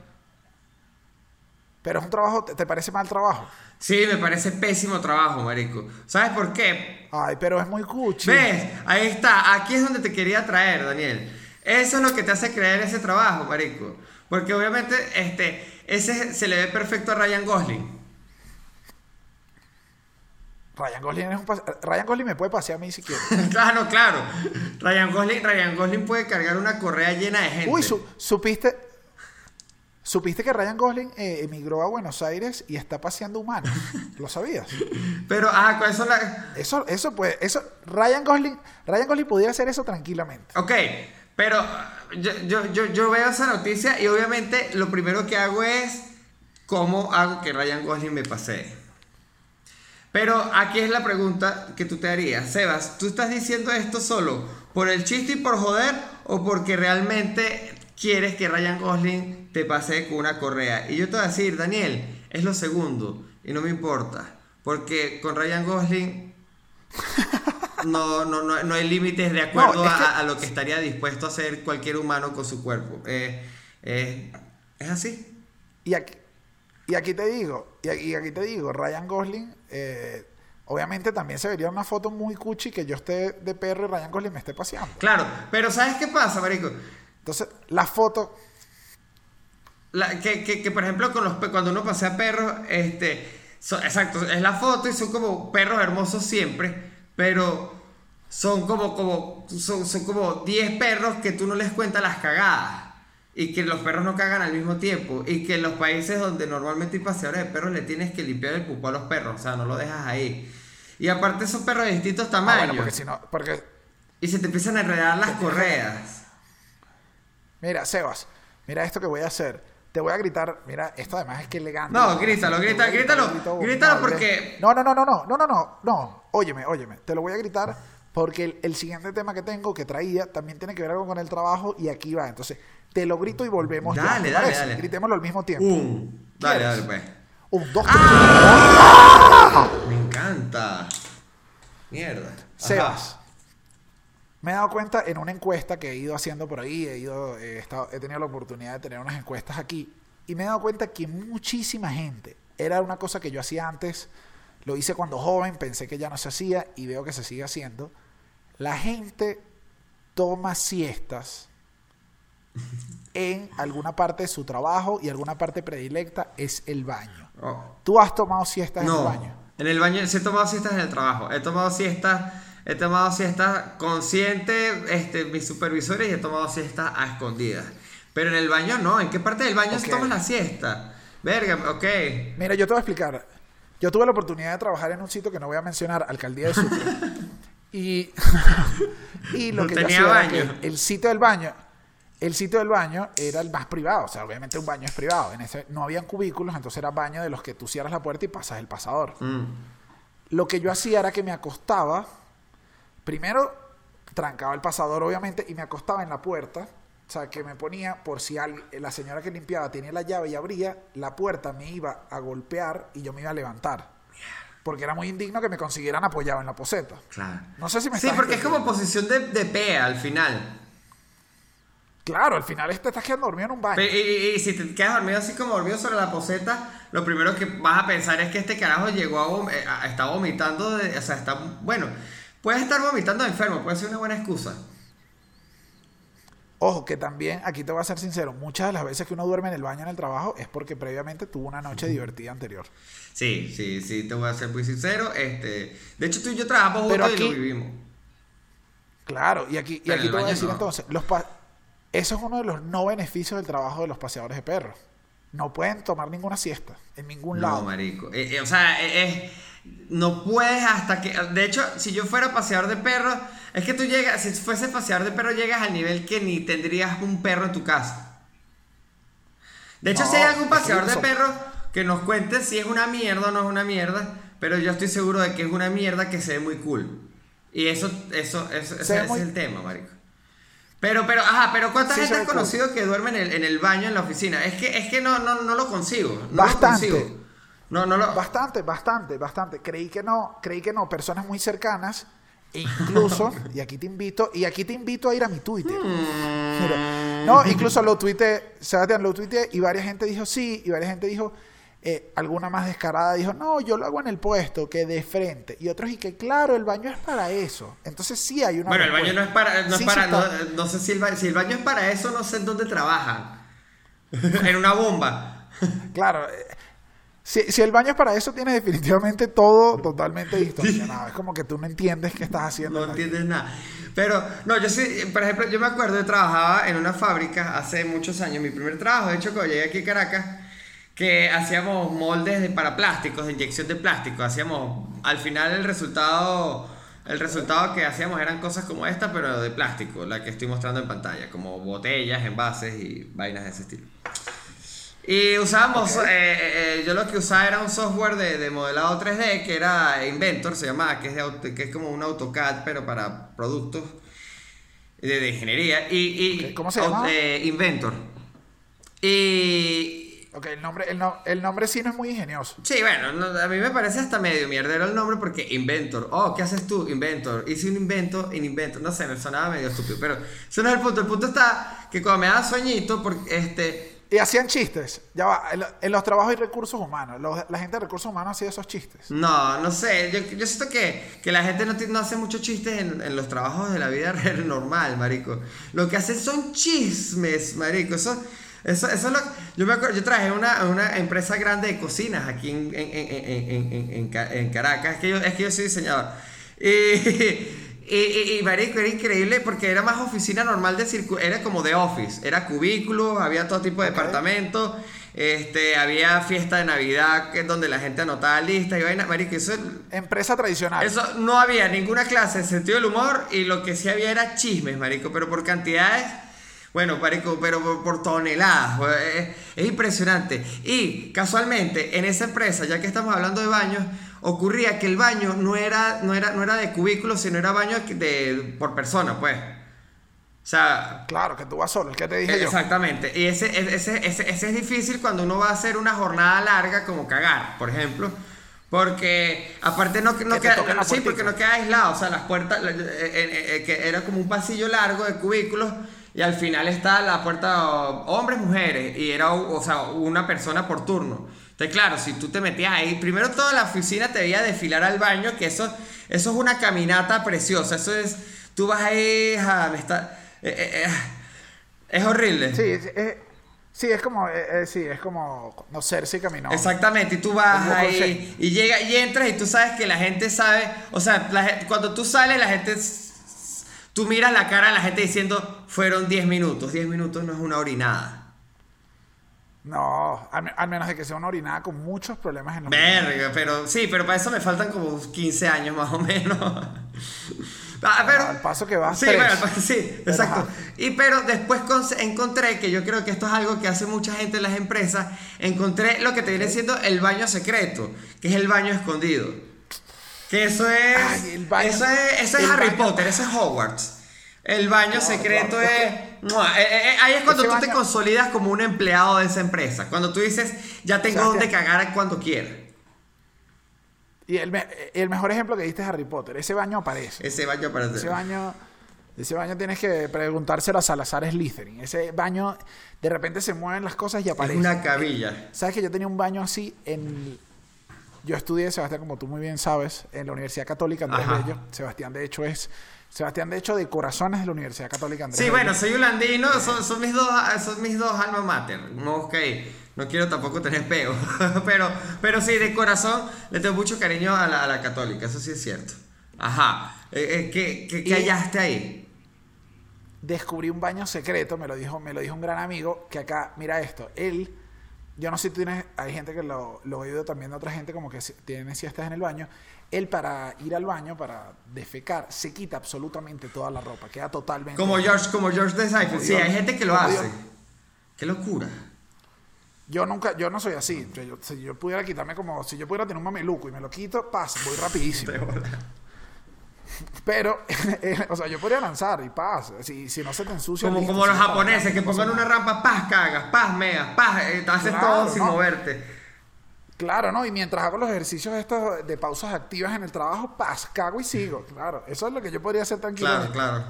Pero es un trabajo, ¿te parece mal trabajo? Sí, me parece pésimo trabajo, marico. ¿Sabes por qué? Ay, pero es muy cuchi. ¿Ves? Ahí está. Aquí es donde te quería traer, Daniel. Eso es lo que te hace creer ese trabajo, marico. Porque obviamente, este, ese se le ve perfecto a Ryan Gosling. Ryan Gosling es un pas- Ryan Gosling me puede pasear a mí si quiere. Claro, claro. Ryan Gosling, Ryan Gosling puede cargar una correa llena de gente. Uy, su- supiste... Supiste que Ryan Gosling eh, emigró a Buenos Aires y está paseando humanos. ¿Lo sabías? Pero, ah, ¿cuáles son las...? Eso, eso, pues, eso... Ryan Gosling... Ryan Gosling podía hacer eso tranquilamente. Ok, pero yo, yo, yo, yo veo esa noticia y obviamente lo primero que hago es... ¿Cómo hago que Ryan Gosling me pasee? Pero aquí es la pregunta que tú te harías. Sebas, ¿tú estás diciendo esto solo por el chiste y por joder o porque realmente quieres que Ryan Gosling te pasé con una correa? Y yo te voy a decir, Daniel, es lo segundo y no me importa, porque con Ryan Gosling no, no, no, no hay límites de acuerdo no, a, que... a lo que estaría dispuesto a hacer cualquier humano con su cuerpo. Eh, eh, es así. Y aquí, y aquí te digo, y aquí, y aquí te digo, Ryan Gosling, eh, obviamente también se vería una foto muy cuchi que yo esté de perro y Ryan Gosling me esté paseando. Claro, pero ¿sabes qué pasa, marico? Entonces, la foto... La, que, que, que por ejemplo con los, cuando uno pasea perros este, son, exacto, es la foto y son como perros hermosos siempre, pero son como, como son, son como diez perros que tú no les cuentas las cagadas y que los perros no cagan al mismo tiempo y que en los países donde normalmente hay paseadores de perros le tienes que limpiar el pupú a los perros, o sea, no lo dejas ahí y aparte son perros de distintos tamaños. Ah, bueno, porque si no, porque... y se te empiezan a enredar las correas. Mira, Sebas, mira esto que voy a hacer. Te voy a gritar, mira, esto además es que elegante. No, grítalo, grítalo, grítalo, grítalo porque... No, no, no, no, no, no, no, no, no, óyeme, óyeme, te lo voy a gritar porque el, el siguiente tema que tengo, que traía, también tiene que ver algo con el trabajo y aquí va, entonces, te lo grito y volvemos. Dale, ya, dale, dale. Gritémoslo al mismo tiempo. Un, dale, dale, pues. Un, dos, tres. ¡Ah! ¡Ah! Me encanta. Mierda. Sebas. Me he dado cuenta en una encuesta que he ido haciendo por ahí, he, ido, he, estado, he tenido la oportunidad de tener unas encuestas aquí, y me he dado cuenta que muchísima gente, era una cosa que yo hacía antes, lo hice cuando joven, pensé que ya no se hacía, y veo que se sigue haciendo, la gente toma siestas en alguna parte de su trabajo, y alguna parte predilecta es el baño. Oh. ¿Tú has tomado siestas no, en el baño? En el baño, sí he tomado siestas en el trabajo, he tomado siestas... He tomado siestas consciente, este, mis supervisores, y he tomado siestas a escondidas. Pero en el baño no. ¿En qué parte del baño okay. se toma la siesta? Verga, ok. Mira, yo te voy a explicar. Yo tuve la oportunidad de trabajar en un sitio que no voy a mencionar, Alcaldía de Sucre. y, y lo no que tenía yo hacía baño. Era que el sitio del baño... El sitio del baño era el más privado, o sea, obviamente un baño es privado. En ese no habían cubículos, entonces era baño de los que tú cierras la puerta y pasas el pasador. Mm. Lo que yo hacía era que me acostaba, primero trancaba el pasador obviamente y me acostaba en la puerta, o sea, que me ponía por si al, la señora que limpiaba tenía la llave y abría, la puerta me iba a golpear y yo me iba a levantar. Porque era muy indigno que me consiguieran apoyado en la poseta. Claro. No sé si me Sí, porque es como posición de, de pea al final. Claro, al final te estás quedando dormido en un baño. Pero, y, y, y si te quedas dormido así como dormido sobre la poseta, lo primero que vas a pensar es que este carajo llegó a... Vom- a está vomitando, de, o sea, está... Bueno, puedes estar vomitando de enfermo, puede ser una buena excusa. Ojo, que también, aquí te voy a ser sincero, muchas de las veces que uno duerme en el baño en el trabajo es porque previamente tuvo una noche divertida anterior. Sí, sí, sí, te voy a ser muy sincero. Este, de hecho, tú y yo trabajamos juntos y lo vivimos. Claro, y aquí, y aquí te voy a decir no. entonces, los pa- eso es uno de los no beneficios del trabajo de los paseadores de perros. No pueden tomar ninguna siesta, en ningún no, lado. No, marico. Eh, eh, o sea, eh, eh, no puedes hasta que... De hecho, si yo fuera paseador de perros... Es que tú llegas... Si fueses paseador de perros, llegas al nivel que ni tendrías un perro en tu casa. De hecho, no, si hay algún paseador de perros que nos cuente si es una mierda o no es una mierda, pero yo estoy seguro de que es una mierda que se ve muy cool. Y eso... eso, eso ese es muy... el tema, marico. Pero, pero, ajá, pero ¿cuánta sí, gente has conocido cool. que duerme en el, en el baño, en la oficina? Es que, es que no, no, no lo consigo. No bastante. Lo consigo. No, no lo... Bastante, bastante, bastante. Creí que no, creí que no. Personas muy cercanas, e incluso, y aquí te invito, y aquí te invito a ir a mi Twitter. Hmm. Mira, no, incluso lo tuiteé, Sebastián, lo tuiteé, y varias gente dijo sí, y varias gente dijo, eh, alguna más descarada dijo, no, yo lo hago en el puesto, que de frente. Y otros, y que claro, el baño es para eso. Entonces sí hay una... Bueno, el baño no es para... No, sí, es para no, no sé si el baño... Si el baño es para eso, no sé en dónde trabajan. En una bomba. Claro. Si, si el baño es para eso, tienes definitivamente todo totalmente distorsionado. Es como que tú no entiendes qué estás haciendo. No entiendes nada. Pero, no, yo sí... Por ejemplo, yo me acuerdo, yo trabajaba en una fábrica hace muchos años. Mi primer trabajo, de hecho, cuando llegué aquí a Caracas, que hacíamos moldes de, para plásticos, de inyección de plástico, hacíamos, al final el resultado, el resultado que hacíamos eran cosas como esta, pero de plástico, la que estoy mostrando en pantalla, como botellas, envases y vainas de ese estilo. Y usábamos, okay. eh, eh, yo lo que usaba era un software de, de modelado tres D, que era Inventor, se llamaba, que es, de, que es como un AutoCAD, pero para productos de, de ingeniería, y, y, ¿cómo se llama? Eh, Inventor. Y... Ok, el nombre, el, no, el nombre sí no es muy ingenioso. Sí, bueno, no, a mí me parece hasta medio mierdero el nombre porque Inventor. Oh, ¿qué haces tú? Inventor. Hice un invento en Inventor. No sé, me sonaba medio estúpido, pero eso no es el punto. El punto está que cuando me daba sueñito, porque este... Y hacían chistes. Ya va, en, en los trabajos y recursos humanos. Los, la gente de recursos humanos hacía esos chistes. No, no sé. Yo, yo siento que, que la gente no, no hace muchos chistes en, en los trabajos de la vida normal, marico. Lo que hacen son chismes, marico. Eso... Eso, eso es lo, yo me acuerdo, yo traje una, una empresa grande de cocinas aquí en, en, en, en, en, en Caracas. Es que yo, es que yo soy diseñador. Y, y, y, y marico, era increíble porque era más oficina normal de circu- era como de office, era cubículos, había todo tipo de okay. departamentos, este, había fiesta de Navidad que es donde la gente anotaba listas y vaina, marico, eso empresa tradicional. Eso no había ninguna clase de sentido del humor y lo que sí había era chismes, marico, pero por cantidades. Bueno, marico, pero por, por toneladas, es, es impresionante. Y casualmente en esa empresa, ya que estamos hablando de baños, ocurría que el baño no era, no era, no era de cubículos, sino era baño de, de, por persona, pues. O sea, claro, que tú vas solo, el que te dije yo. Exactamente. Y ese, ese, ese, ese es difícil cuando uno va a hacer una jornada larga como cagar, por ejemplo. Porque aparte no, no que queda, sí, porque no queda aislado, o sea, las puertas, eh, eh, eh, que era como un pasillo largo de cubículos. Y al final está la puerta hombres, mujeres, y era, o sea, una persona por turno. Entonces, claro, si tú te metías ahí, primero toda la oficina te veía desfilar al baño, que eso, eso es una caminata preciosa. Eso es, tú vas ahí, ja, está, eh, eh, es horrible. Sí, es, es, sí, es como, eh, eh, sí, es como, no sé si caminó. Exactamente, y tú vas ahí, y llega, y entras, y tú sabes que la gente sabe, o sea, la, cuando tú sales, la gente... Tú miras la cara de la gente diciendo, fueron diez minutos. diez minutos no es una orinada. No, al, al menos de que sea una orinada con muchos problemas en la vida. Verga, pero sí, pero para eso me faltan como quince años más o menos. Ah, pero, al paso que vas. Sí, bueno, sí, pero, exacto. Ajá. Y pero después encontré, que yo creo que esto es algo que hace mucha gente en las empresas, encontré lo que te viene siendo el baño secreto, que es el baño escondido. Que eso es... Ay, el baño, eso es, eso es Harry baño. Potter, eso es Hogwarts. El baño no, secreto no, es... es que, no, eh, eh, ahí es cuando tú baño, te consolidas como un empleado de esa empresa. Cuando tú dices, ya tengo donde que... cagar cuando quiera. Y el, me, el mejor ejemplo que diste es Harry Potter. Ese baño aparece. Ese baño aparece. Ese baño, ese baño tienes que preguntárselo a Salazar Slytherin. Ese baño, de repente se mueven las cosas y aparece. Es una cabilla. ¿Sabes que yo tenía un baño así en... Yo estudié, Sebastián, como tú muy bien sabes, en la Universidad Católica Andrés Bello. Sebastián, de hecho, es... Sebastián, de hecho, de corazones de la Universidad Católica Andrés Bello. Sí, bueno, soy holandino. Son, son mis dos, son mis dos alma mater. No, ok. No quiero tampoco tener peo, pero, pero sí, de corazón le tengo mucho cariño a la, a la católica, eso sí es cierto. Ajá, eh, eh, ¿qué, qué, qué hallaste ahí? Descubrí un baño secreto, me lo dijo, me lo dijo un gran amigo, que acá, mira esto, él, yo no sé si tienes, hay gente que lo, lo he oído también de otra gente, como que tiene siestas en el baño, él para ir al baño, para defecar, se quita absolutamente toda la ropa, queda totalmente... Como George, como George de Seinfeld, sí, hay gente que lo hace. Dios. ¡Qué locura! Yo nunca, yo no soy así. Yo, yo, si yo pudiera quitarme como... Si yo pudiera tener un mameluco y me lo quito, paz, voy rapidísimo. Pero, o sea, yo podría lanzar y paz. Si, si no se te ensucia... Como, listo, como los japoneses pagar, que pongan no una rampa, paz, cagas, paz, meas, paz, eh, te haces claro, todo no, sin moverte. Claro, ¿no? Y mientras hago los ejercicios estos de pausas activas en el trabajo, paz, cago y sigo. Claro, eso es lo que yo podría hacer tranquilo. Claro, claro.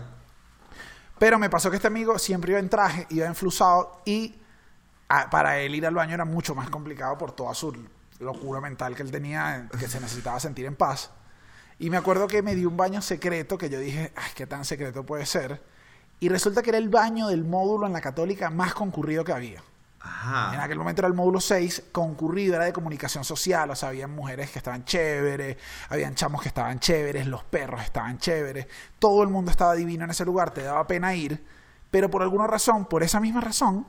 Pero me pasó que este amigo siempre iba en traje, iba enflusado y... A, para él ir al baño era mucho más complicado por toda su locura mental que él tenía, que se necesitaba sentir en paz. Y me acuerdo que me dio un baño secreto que yo dije, ay, qué tan secreto puede ser. Y resulta que era el baño del módulo en la Católica más concurrido que había. Ajá. En aquel momento era el módulo seis, concurrido, era de comunicación social. O sea, habían mujeres que estaban chéveres, habían chamos que estaban chéveres, los perros estaban chéveres. Todo el mundo estaba divino en ese lugar, te daba pena ir. Pero por alguna razón, por esa misma razón...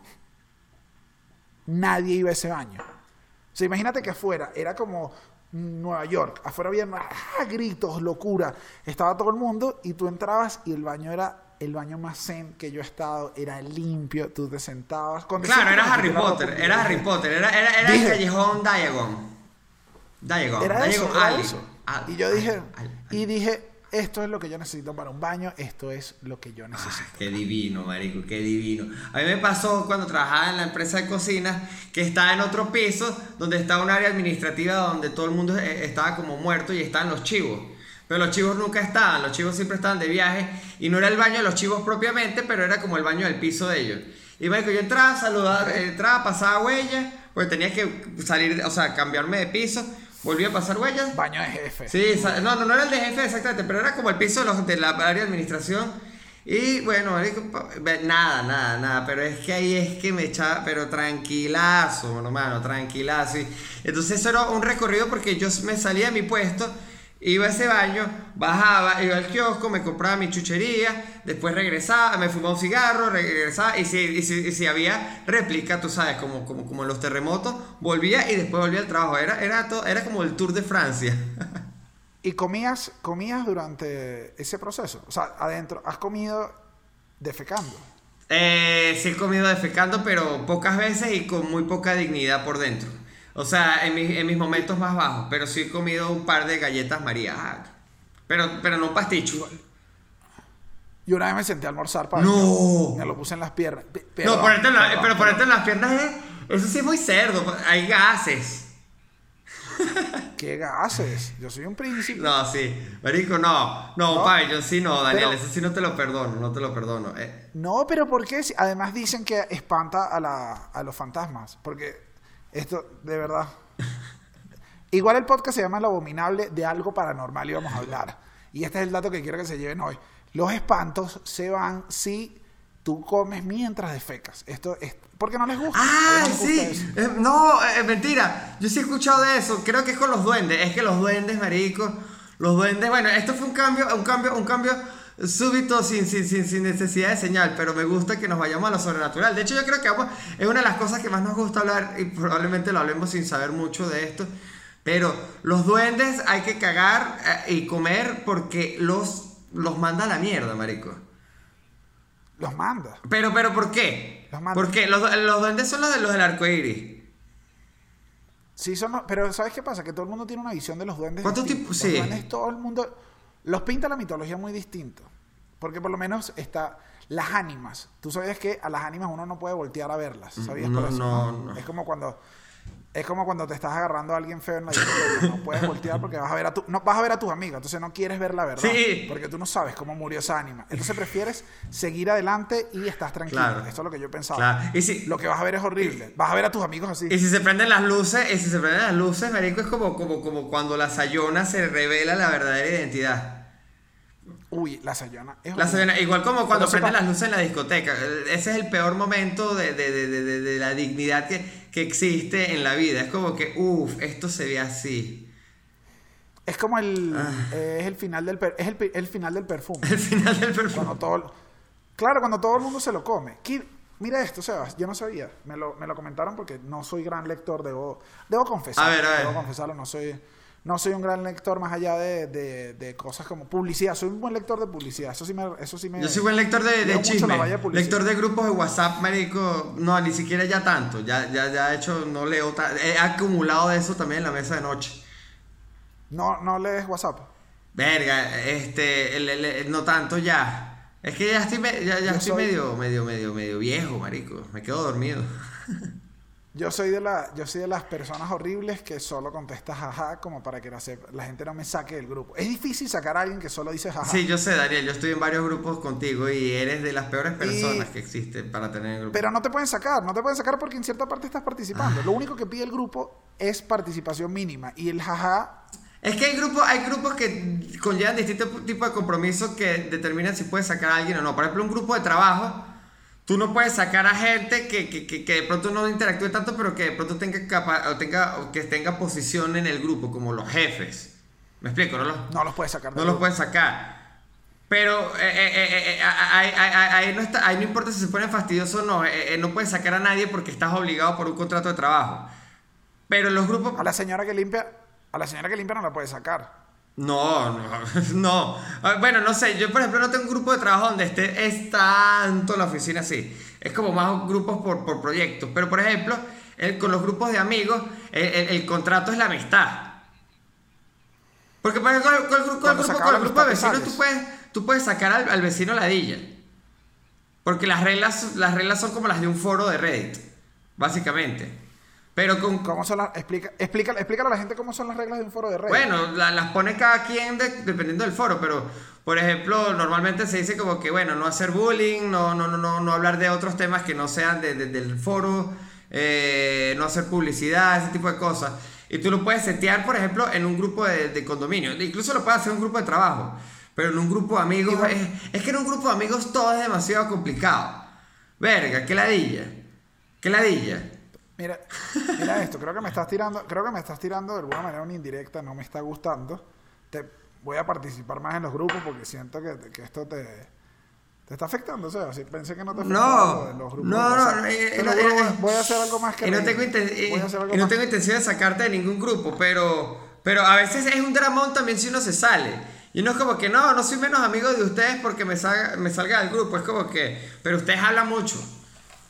Nadie iba a ese baño. O sea, imagínate que afuera era como Nueva York. Afuera había ¡ah! Gritos, locura. Estaba todo el mundo y tú entrabas y el baño era el baño más zen que yo he estado. Era limpio, tú te sentabas. Con claro, era Harry, Potter, era Harry Potter. Era Harry Potter. Era, era el callejón Diagon. Diagon. Era Diagon eso, Ali. Eso. Ali. Y yo dije, Ali, Ali, Ali. y dije, esto es lo que yo necesito para un baño, esto es lo que yo necesito. Ah, qué divino, marico, qué divino. A mí me pasó cuando trabajaba en la empresa de cocina, que estaba en otro piso, donde estaba un área administrativa donde todo el mundo estaba como muerto y estaban los chivos. Pero los chivos nunca estaban, los chivos siempre estaban de viaje y no era el baño de los chivos propiamente, pero era como el baño del piso de ellos. Y marico, yo entraba, saludaba, entraba, pasaba huella, porque tenía que salir, o sea, cambiarme de piso. Volví a pasar huellas. Baño de jefe. Sí, no, no, no era el de jefe exactamente, pero era como el piso de, los, de la área de administración. Y bueno, nada, nada, nada. Pero es que ahí es que me echaba, pero tranquilazo, hermano, tranquilazo. Y entonces eso era un recorrido porque yo me salía de mi puesto, iba a ese baño, bajaba, iba al kiosco, me compraba mi chuchería, después regresaba, me fumaba un cigarro, regresaba. Y si, y si, y si había réplica, tú sabes, como, como, como en los terremotos, volvía y después volvía al trabajo. Era, era, todo, era como el Tour de Francia. ¿Y comías, comías durante ese proceso? O sea, adentro, ¿has comido defecando? Eh, sí he comido defecando, pero pocas veces y con muy poca dignidad por dentro. O sea, en mis, en mis momentos más bajos. Pero sí he comido un par de galletas María. Pero, pero no un pasticho. Yo una vez me senté a almorzar para... ¡No! Me lo puse en las piernas. Perdón, no, ponerte en la, perdón, pero ponerte en las piernas es... Eso sí es muy cerdo. Hay gases. ¿Qué gases? Yo soy un príncipe. No, sí. Marico, no. No, no pabellón, sí no, Daniel. Pero, eso sí no te lo perdono. No te lo perdono. Eh. No, pero ¿por qué? Además dicen que espanta a, la, a los fantasmas. Porque... Esto, de verdad. Igual el podcast se llama El Abominable, de algo paranormal íbamos a hablar. Y este es el dato que quiero que se lleven hoy. Los espantos se van si tú comes mientras defecas. Esto es porque no les gusta. Ah, no les sí. Gusta eh, no, eh, mentira. Yo sí he escuchado de eso. Creo que es con los duendes. Es que los duendes, marico. Los duendes. Bueno, esto fue un cambio, un cambio, un cambio súbito sin, sin, sin, sin necesidad de señal, pero me gusta que nos vayamos a lo sobrenatural. De hecho, yo creo que vamos, es una de las cosas que más nos gusta hablar y probablemente lo hablemos sin saber mucho de esto, pero los duendes hay que cagar y comer porque los los manda a la mierda, marico. Los manda. Pero, pero, ¿por qué? Los manda. ¿Por qué? Los, los duendes son los, de, los del arco iris. Sí, son los, pero ¿sabes qué pasa? Que todo el mundo tiene una visión de los duendes. ¿Cuántos tipos? Sí. Los duendes, todo el mundo los pinta la mitología muy distinto. Porque por lo menos está... Las ánimas. Tú sabías que a las ánimas uno no puede voltear a verlas. ¿Sabías? No, por eso? no, no. Es como cuando... Es como cuando te estás agarrando a alguien feo en la discoteca. No puedes voltear porque vas a ver a tu, no, vas a ver a tus amigos. Entonces no quieres ver la verdad. Sí. Porque tú no sabes cómo murió esa ánima. Entonces prefieres seguir adelante y estás tranquilo. Claro. Esto es lo que yo pensaba. Claro. Y si, lo que vas a ver es horrible. Vas a ver a tus amigos así. Y si se prenden las luces, y si se prenden las luces, marico, es como, como, como cuando la Sayona se revela la verdadera identidad. Uy, la Sayona es la Sayona. Igual como cuando prenden las luces en la discoteca. Ese es el peor momento de, de, de, de, de la dignidad que, que existe en la vida. Es como que, uff, esto se ve así. Es como el... Ah. Eh, es el final del per, es el, el final del perfume. El final del perfume. Cuando todo, claro, cuando todo el mundo se lo come. ¿Qué? Mira esto, Sebas. Yo no sabía. Me lo, me lo comentaron porque no soy gran lector. Debo, debo confesarlo. A ver, a ver. Debo confesarlo. No soy... No soy un gran lector más allá de, de, de cosas como publicidad. Soy un buen lector de publicidad. Eso sí me... Eso sí me Yo soy buen lector de, de chisme. De lector de grupos de WhatsApp, marico. No, ni siquiera ya tanto. Ya, ya, ya he hecho... No leo... Ta- he acumulado de eso también en la mesa de noche. No, no lees WhatsApp. Verga, este... El, el, el, no tanto ya. Es que ya estoy, me, ya, ya estoy soy... medio, medio, medio, medio viejo, marico. Me quedo dormido. Yo soy de la, yo soy de las personas horribles que solo contesta jaja como para que la, la gente no me saque del grupo. Es difícil sacar a alguien que solo dice jaja. Sí, yo sé, Daniel, yo estoy en varios grupos contigo y eres de las peores personas y... que existen para tener el grupo. Pero no te pueden sacar, no te pueden sacar porque en cierta parte estás participando. Ah. Lo único que pide el grupo es participación mínima y el jaja. Es que hay grupos, hay grupos que conllevan distintos tipos de compromisos que determinan si puedes sacar a alguien o no. Por ejemplo, un grupo de trabajo. Tú no puedes sacar a gente que, que, que, que de pronto no interactúe tanto, pero que de pronto tenga, capa- o tenga, o que tenga posición en el grupo, como los jefes. ¿Me explico? No los, no los puedes sacar. No los puedes sacar. Pero eh, eh, eh, ahí, ahí, ahí, no está, ahí no importa si se ponen fastidiosos o no. Eh, eh, no puedes sacar a nadie porque estás obligado por un contrato de trabajo. Pero los grupos... A la señora que limpia, a la señora que limpia no la puedes sacar. No, no, no. Bueno, no sé, yo por ejemplo no tengo un grupo de trabajo donde esté es tanto la oficina así. Es como más grupos por, por proyectos. Pero por ejemplo, el, con los grupos de amigos, el, el, el contrato es la amistad. Porque por ejemplo, con el, con el, con el grupo, con el grupo de vecinos tú puedes, tú puedes sacar al, al vecino ladilla. Porque las reglas, las reglas son como las de un foro de Reddit, básicamente. Pero con... ¿Cómo son las... Explica, explícale, explícale a la gente cómo son las reglas de un foro de redes. Bueno, la, las pone cada quien de, dependiendo del foro, pero por ejemplo, normalmente se dice como que, bueno, no hacer bullying, no, no, no, no, no hablar de otros temas que no sean de, de, del foro, eh, no hacer publicidad, ese tipo de cosas. Y tú lo puedes setear, por ejemplo, en un grupo de, de condominio. Incluso lo puedes hacer en un grupo de trabajo, pero en un grupo de amigos... Bueno, es, es que en un grupo de amigos todo es demasiado complicado. Verga, qué ladilla, qué ladilla. Mira, mira esto, creo que me estás tirando, creo que me estás tirando de alguna manera una indirecta, no me está gustando. Te voy a participar más en los grupos porque siento que, que esto te, te está afectando, o sea, si pensé que no te afectaba. No, los grupos, no, no, no, eh, no eh, voy a hacer algo más que... Y no tengo, inten- y, y no tengo intención de sacarte de ningún grupo, pero, pero a veces es un dramón también si uno se sale. Y no es como que no, no soy menos amigo de ustedes porque me salga, me salga del grupo, es como que, pero ustedes hablan mucho.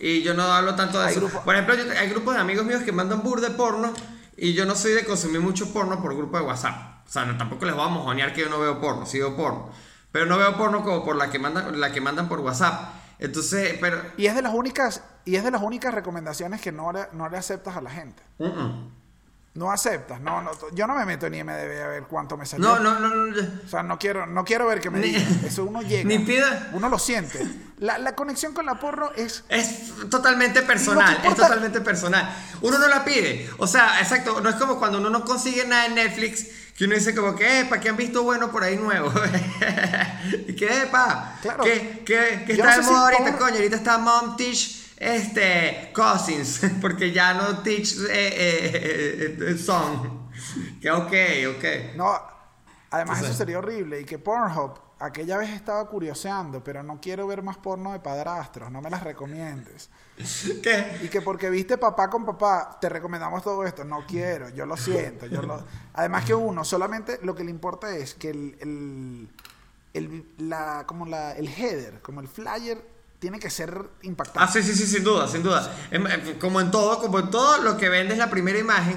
Y yo no hablo tanto de eso. Por ejemplo, yo, hay grupos de amigos míos que mandan burda de porno y yo no soy de consumir mucho porno por grupo de WhatsApp. O sea, no, tampoco les voy a mojonear que yo no veo porno, sí veo porno. Pero no veo porno como por la que mandan, la que mandan por WhatsApp. Entonces, pero... Y es de las únicas, y es de las únicas recomendaciones que no le, no le aceptas a la gente. Uh-uh. No aceptas, no, no, yo no me meto en I M D B a ver cuánto me salió. No, no, no, no. O sea, no quiero, no quiero ver que me digan. Eso uno llega. Ni pida. Uno lo siente. La, la conexión con la porno es... Es totalmente personal, es totalmente personal. Uno no la pide. O sea, exacto, no es como cuando uno no consigue nada en Netflix, que uno dice como que, epa, ¿qué han visto bueno por ahí nuevo? ¿Qué, epa? Claro. ¿Qué, qué, qué está de moda ahorita, coño? Ahorita está Mom Teach... Este, Cousins, porque ya no teach eh, eh, eh, song. Que ok, ok. No, además o sea, eso sería horrible. Y que Pornhub, aquella vez estaba curioseando, pero no quiero ver más porno de padrastros, no me las recomiendes. ¿Qué? Y que porque viste Papá con Papá, te recomendamos todo esto. No quiero, yo lo siento. Yo lo... Además que uno, solamente lo que le importa es que el... el el, la, como la, el header, como el flyer, tiene que ser impactante. Ah, sí, sí, sí, sin duda, sin duda. Como en todo, como en todo lo que vende es la primera imagen.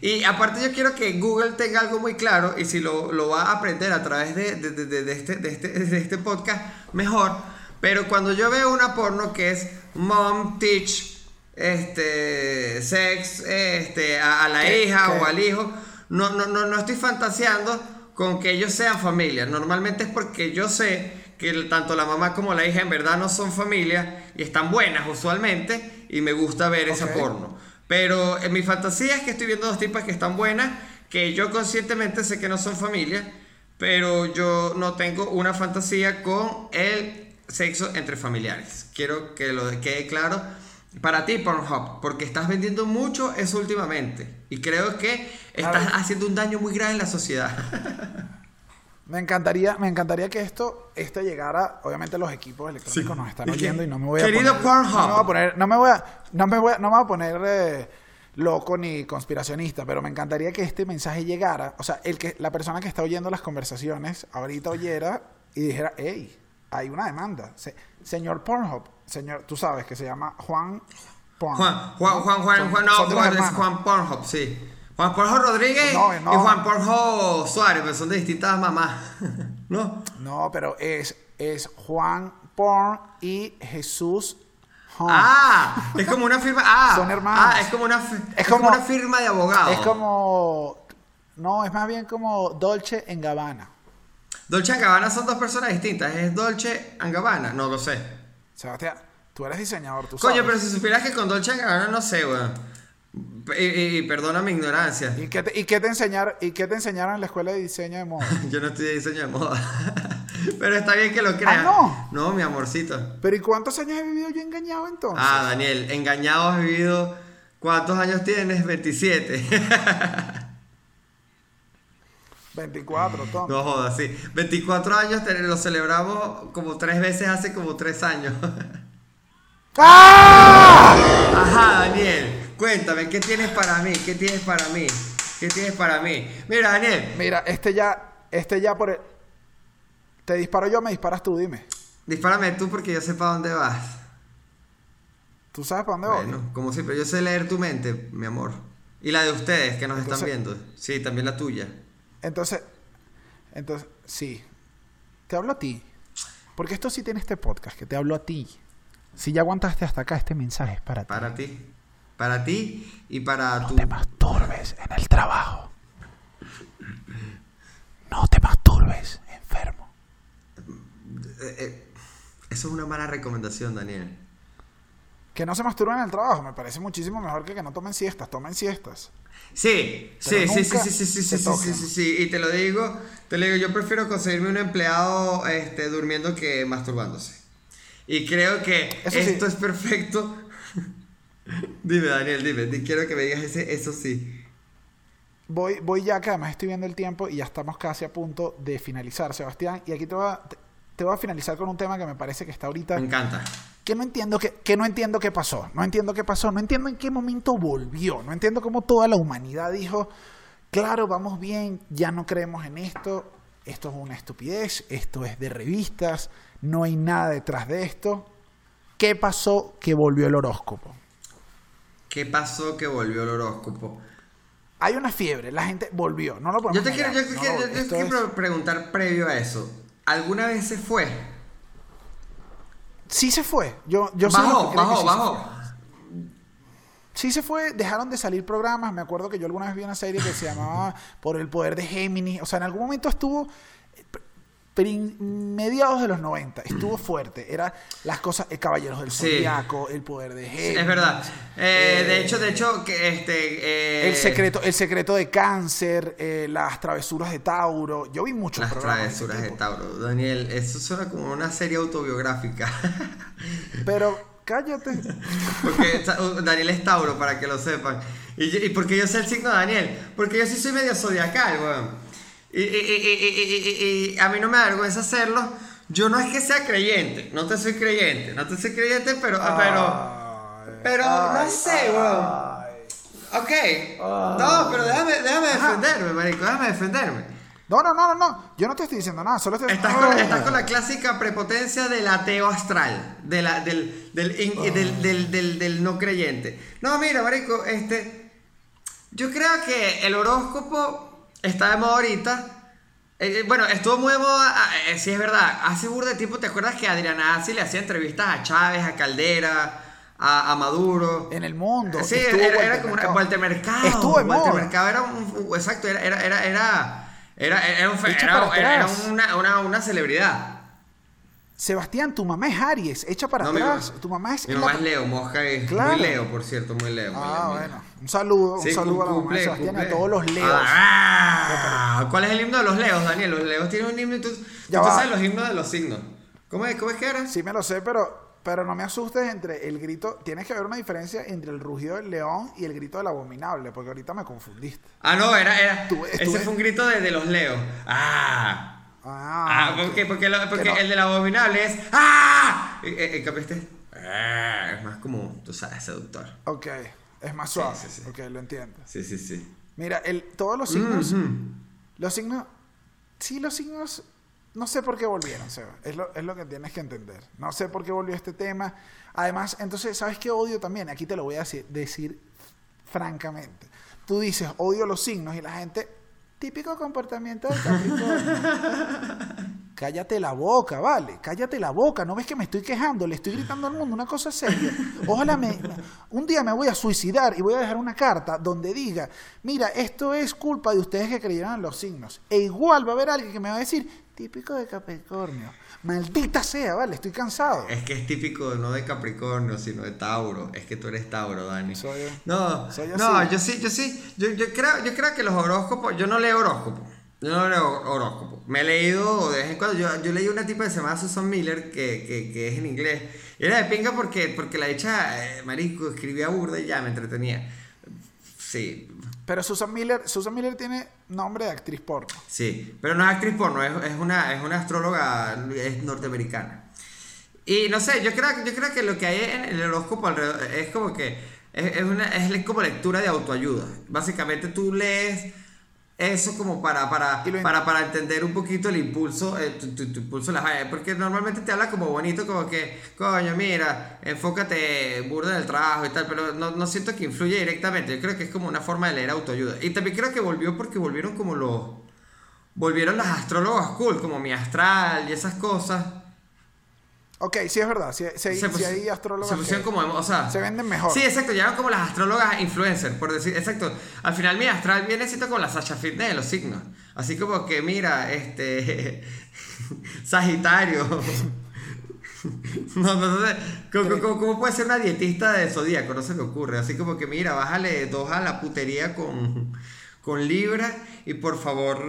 Y aparte yo quiero que Google tenga algo muy claro, y si lo, lo va a aprender a través de, de, de, de, este, de, este, de este podcast, mejor. Pero cuando yo veo una porno que es mom, teach, este, sex, este, a, a la ¿Qué? hija ¿Qué? o al hijo, no, no, no, no estoy fantaseando con que ellos sean familia. Normalmente es porque yo sé que tanto la mamá como la hija en verdad no son familia y están buenas usualmente, y me gusta ver okay. esa porno. Pero en mi fantasía es que estoy viendo dos tipas que están buenas, que yo conscientemente sé que no son familia, pero yo no tengo una fantasía con el sexo entre familiares. Quiero que lo quede claro para ti, Pornhub, porque estás vendiendo mucho eso últimamente y creo que estás haciendo un daño muy grave en la sociedad. Me encantaría, me encantaría que esto, esto llegara. Obviamente los equipos electrónicos sí. nos están oyendo y no me voy a Querido poner, Pornhub. No me voy a poner, no me voy a, no me voy a, no me voy a poner eh, loco ni conspiracionista, pero me encantaría que este mensaje llegara. O sea, el que la persona que está oyendo las conversaciones ahorita oyera y dijera, hey, hay una demanda, Se, señor Pornhub, señor, tú sabes que se llama Juan Porn. Juan, Juan, Juan, Juan, son, Juan no, Juan, es Juan Pornhub, sí. Juan Porjo Rodríguez no, no, y Juan Porjo Suárez, pero son de distintas mamás, ¿no? No, pero es, es Juan Porn y Jesús Hon. Ah, es como una firma. Ah, son hermanos. Ah, es como una, es es como, como una firma de abogados. Es como, no, es más bien como Dolce and Gabbana. Dolce and Gabbana son dos personas distintas. Es Dolce and Gabbana, no lo sé. Sebastián, tú eres diseñador, tú sabes. Coño, pero si supieras que con Dolce and Gabbana no sé, weón. Y, y, y perdona mi ignorancia. ¿Y qué te, y qué te, enseñar, y qué te enseñaron en la escuela de diseño de moda? Yo no estudié diseño de moda. Pero está bien que lo creas. ¿Ah, no? No, mi amorcito. ¿Pero y cuántos años he vivido yo engañado entonces? Ah, Daniel, engañado has vivido. ¿Cuántos años tienes? veintisiete. veinticuatro, Tom. No jodas, sí. veinticuatro años te, lo celebramos como tres veces hace como tres años. ¡Ah! Ajá, Daniel. Cuéntame, ¿qué tienes para mí? ¿Qué tienes para mí? ¿Qué tienes para mí? Mira, Daniel. Mira, este ya, este ya por el... ¿Te disparo yo o me disparas tú? Dime. Dispárame tú porque yo sé para dónde vas. ¿Tú sabes para dónde vas? Bueno, voy? Como siempre, yo sé leer tu mente, mi amor. Y la de ustedes que nos entonces, están viendo. Sí, también la tuya. Entonces, entonces, sí. Te hablo a ti. Porque esto sí tiene este podcast, que te hablo a ti. Si ya aguantaste hasta acá, este mensaje es para ti. Para ti. Para ti y para tu... No te masturbes en el trabajo. No te masturbes, enfermo. Eh, eh, eso es una mala recomendación, Daniel. Que no se masturben en el trabajo. Me parece muchísimo mejor que que no tomen siestas. Tomen siestas. Sí, sí, sí, sí, sí, sí, sí, sí, sí, sí, sí. Y te lo digo, te lo digo, yo prefiero conseguirme un empleado este, durmiendo que masturbándose. Y creo que eso esto sí. es perfecto... Dime, Daniel, dime, quiero que me digas ese, eso sí. Voy, voy ya, que además estoy viendo el tiempo y ya estamos casi a punto de finalizar, Sebastián. Y aquí te voy a, te voy a finalizar con un tema que me parece que está ahorita... Me encanta. Que no entiendo que, que no entiendo qué pasó, no entiendo qué pasó, no entiendo en qué momento volvió, no entiendo cómo toda la humanidad dijo, claro, vamos bien, ya no creemos en esto, esto es una estupidez, esto es de revistas, no hay nada detrás de esto. ¿Qué pasó que volvió el horóscopo? ¿Qué pasó que volvió el horóscopo? Hay una fiebre, la gente volvió. No lo podemos. Yo te quiero, yo te no, quiero, yo te quiero es... preguntar previo a eso. ¿Alguna vez se fue? Sí se fue. Yo, yo bajó, bajó, sí bajó. Se sí se fue, dejaron de salir programas. Me acuerdo que yo alguna vez vi una serie que se llamaba Por el poder de Géminis. O sea, en algún momento estuvo... mediados de los noventa estuvo fuerte, era las cosas, el Caballeros del Zodiaco, sí. El poder de Géminis, es verdad, eh, eh, de hecho de hecho que este eh, el secreto el secreto de Cáncer, eh, las travesuras de Tauro, yo vi muchos las programas travesuras de, de Tauro. Daniel, eso suena como una serie autobiográfica. Pero cállate, porque Daniel es Tauro, para que lo sepan, y, y porque yo sé el signo de Daniel, porque yo sí soy medio zodiacal, weón. Y, y, y, y, y, y a mí no me da vergüenza hacerlo. Yo no es que sea creyente, no te soy creyente, no te soy creyente, pero ay, pero, pero ay, no sé, weón. Ok, ay, no, pero déjame, déjame defenderme, marico, déjame defenderme. No, no, no, no, no. Yo no te estoy diciendo nada. Solo estoy... Estás, con, estás con la clásica prepotencia del ateo astral, de la, del, del, in, oh. del, del, del, del, del no creyente. No, mira, marico, este, yo creo que el horóscopo está de moda ahorita. Eh, bueno, estuvo muy de moda, eh, sí es verdad. Hace burda de tiempo, ¿te acuerdas que Adriana Asi le hacía entrevistas a Chávez, a Caldera, a, a Maduro? En el mundo. Sí, estuvo era, era como una, Walter Mercado. Estuvo en Walter moda. Mercado era un, exacto, era, era, era, era, era, era, un, era, era una, una, una celebridad. Sebastián, tu mamá es Aries, echa para no, atrás. Mi, tu mamá es... Mi mamá la... es Leo, mosca es claro. Muy Leo, por cierto, muy Leo. Muy ah, Leo, bueno. Un saludo, sí, un saludo cumple, a la mamá de Sebastián y a todos los Leos. Ah, ¿cuál es el himno de los Leos, Daniel? Los Leos tienen un himno y tú, ya tú sabes los himnos de los signos. ¿Cómo es, cómo es que era? Sí me lo sé, pero, pero no me asustes entre el grito... Tienes que haber una diferencia entre el rugido del león y el grito del abominable, porque ahorita me confundiste. Ah, no, era... era tú, ese tú, fue un grito de, de los Leos. ¡Ah! Ah, ah, porque, porque, lo, porque no. El de la abominable es ¡ah! El, el cambio este ¡ah! Es más como, tú sabes, seductor. Ok, es más suave, sí, sí, sí. Ok, lo entiendo. Sí, sí, sí. Mira, el, todos los signos mm-hmm. Los signos sí, los signos, no sé por qué volvieron, Seba. Es lo, es lo que tienes que entender. No sé por qué volvió este tema. Además, entonces, ¿sabes qué odio también? Aquí te lo voy a decir, decir francamente. Tú dices, odio los signos y la gente... Típico comportamiento del Capricornio. Cállate la boca, vale. Cállate la boca. ¿No ves que me estoy quejando? Le estoy gritando al mundo una cosa seria. Ojalá me, me... Un día me voy a suicidar y voy a dejar una carta donde diga, mira, esto es culpa de ustedes que creyeron en los signos. E igual va a haber alguien que me va a decir, típico de Capricornio. Maldita sea, vale, estoy cansado. Es que es típico no de Capricornio, sino de Tauro. Es que tú eres Tauro, Dani. Soy yo. No, soy yo, no, sí. yo sí, yo sí. Yo, yo, creo, yo creo que los horóscopos... Yo no leo horóscopos. Yo no leo horóscopos. Me he leído de vez en cuando. Yo, yo leí una tipa que se llama Susan Miller, que, que, que es en inglés. Y era de pinga porque, porque la hecha, eh, marico, escribía burda y ya me entretenía. Sí. Pero Susan Miller, Susan Miller tiene nombre de actriz porno. Sí, pero no es actriz porno, es, es, una, es una astróloga, es norteamericana. Y no sé, yo creo, yo creo que lo que hay en el horóscopo alrededor es como que es, es, una, es como lectura de autoayuda. Básicamente tú lees eso como para, para, para, para entender un poquito el impulso, eh, tu, tu, tu impulso las vayas. Porque normalmente te habla como bonito, como que, coño, mira, enfócate burda en el trabajo y tal, pero no, no siento que influye directamente. Yo creo que es como una forma de leer autoayuda. Y también creo que volvió porque volvieron como los... Volvieron las astrólogas cool, como mi astral y esas cosas. Ok, sí es verdad, si, si, hay, pus- si hay astrólogas se que como, o sea, se venden mejor. Sí, exacto, llevan como las astrólogas influencers, por decir, exacto. Al final mi astral viene siendo como la Sasha Fitness de los signos. Así como que mira, este Sagitario. No, no sé, ¿cómo, cómo, ¿cómo puede ser una dietista de zodíaco? No se me ocurre, así como que mira, bájale dos a la putería con, con Libra y por favor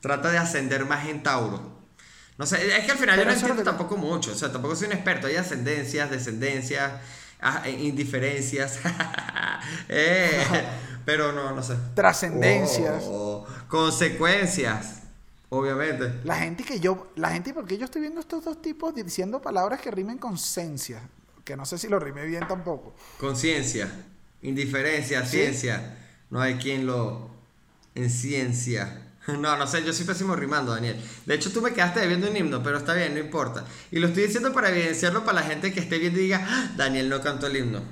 trata de ascender más en Tauro. No sé, es que al final pero yo no entiendo que... tampoco mucho, o sea, tampoco soy un experto, hay ascendencias, descendencias, ah, indiferencias, eh, pero no, no sé. Trascendencias. Oh, consecuencias, obviamente. La gente que yo, la gente, porque yo estoy viendo estos dos tipos diciendo palabras que rimen con ciencia, que no sé si lo rime bien tampoco. Conciencia, indiferencia, ¿sí? Ciencia, no hay quien lo enciencia. No, no sé, yo soy pésimo rimando, Daniel. De hecho, tú me quedaste debiendo un himno, pero está bien, no importa. Y lo estoy diciendo para evidenciarlo para la gente que esté viendo y diga, ¡ah! Daniel no cantó el himno.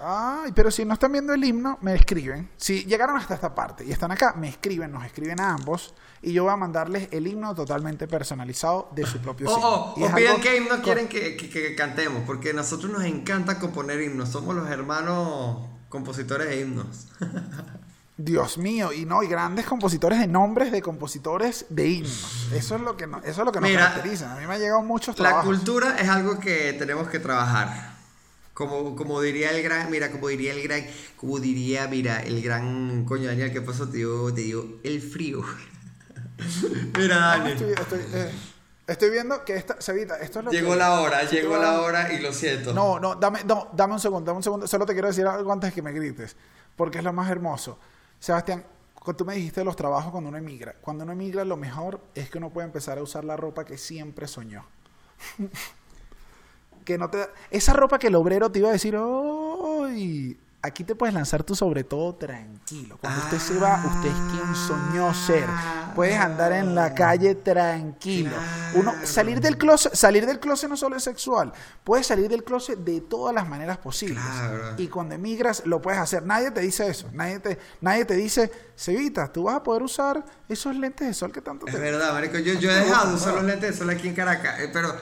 Ay, pero si no están viendo el himno, me escriben. Si llegaron hasta esta parte y están acá, me escriben, nos escriben a ambos. Y yo voy a mandarles el himno totalmente personalizado de su propio signo. Oh, oh, o pidan qué himno quieren que, que, que cantemos, porque a nosotros nos encanta componer himnos. Somos los hermanos compositores de himnos. Dios mío, y no, y grandes compositores de nombres de compositores de himnos. Eso es lo que, no, eso es lo que nos mira, caracteriza. A mí me ha llegado muchos trabajos. La cultura es algo que tenemos que trabajar. Como, como diría el gran, mira, como diría el gran, como diría, mira, el gran coño Daniel, ¿qué pasó? Te dio, te dio el frío. Mira, Daniel. Estoy, estoy, eh, estoy viendo que esta, Sebita, esto es lo llegó que... Llegó la hora, si llegó la hora y lo siento. No, no, dame, no, dame un segundo, dame un segundo. Solo te quiero decir algo antes que me grites, porque es lo más hermoso. Sebastián, tú me dijiste de los trabajos cuando uno emigra. Cuando uno emigra, lo mejor es que uno puede empezar a usar la ropa que siempre soñó. Que no te da... Esa ropa que el obrero te iba a decir, ¡ay! Aquí te puedes lanzar tú sobre todo tranquilo. Cuando ah, usted se va, usted es quien soñó ser. Puedes andar en la calle tranquilo. Uno, salir del closet, salir del closet no solo es sexual. Puedes salir del closet de todas las maneras posibles. Claro. Y cuando emigras, lo puedes hacer. Nadie te dice eso. Nadie te, nadie te dice, Cevita, tú vas a poder usar esos lentes de sol que tanto te... Es verdad, marico. Yo, yo he dejado de usar los lentes de sol aquí en Caracas. Eh, pero...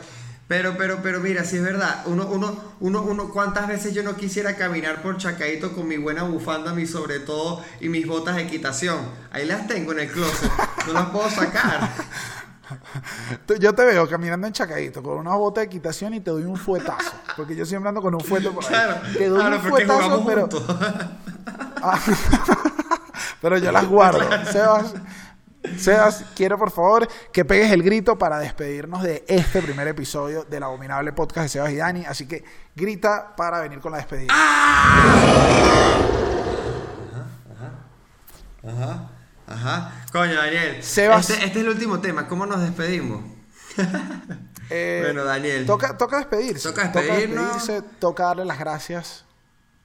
Pero, pero, pero mira, si es verdad, uno, uno, uno, uno, cuántas veces yo no quisiera caminar por Chacaíto con mi buena bufanda, mi sobre todo, y mis botas de equitación. Ahí las tengo en el closet, no las puedo sacar. Yo te veo caminando en Chacaíto con una bota de equitación y te doy un fuetazo, porque yo siempre ando con un fueto por ahí. Claro, te doy claro, un fuetazo, pero... Ah, pero yo las guardo, Sebas. Sebas, quiero por favor que pegues el grito para despedirnos de este primer episodio del abominable podcast de Sebas y Dani. Así que grita para venir con la despedida. ¡Ah! Ajá, ajá, ajá, ajá. Coño, Daniel. Sebas, este, este es el último tema. ¿Cómo nos despedimos? eh, bueno, Daniel. Toca, toca despedirse. Toca despedirnos. Toca despedirse, toca darle las gracias.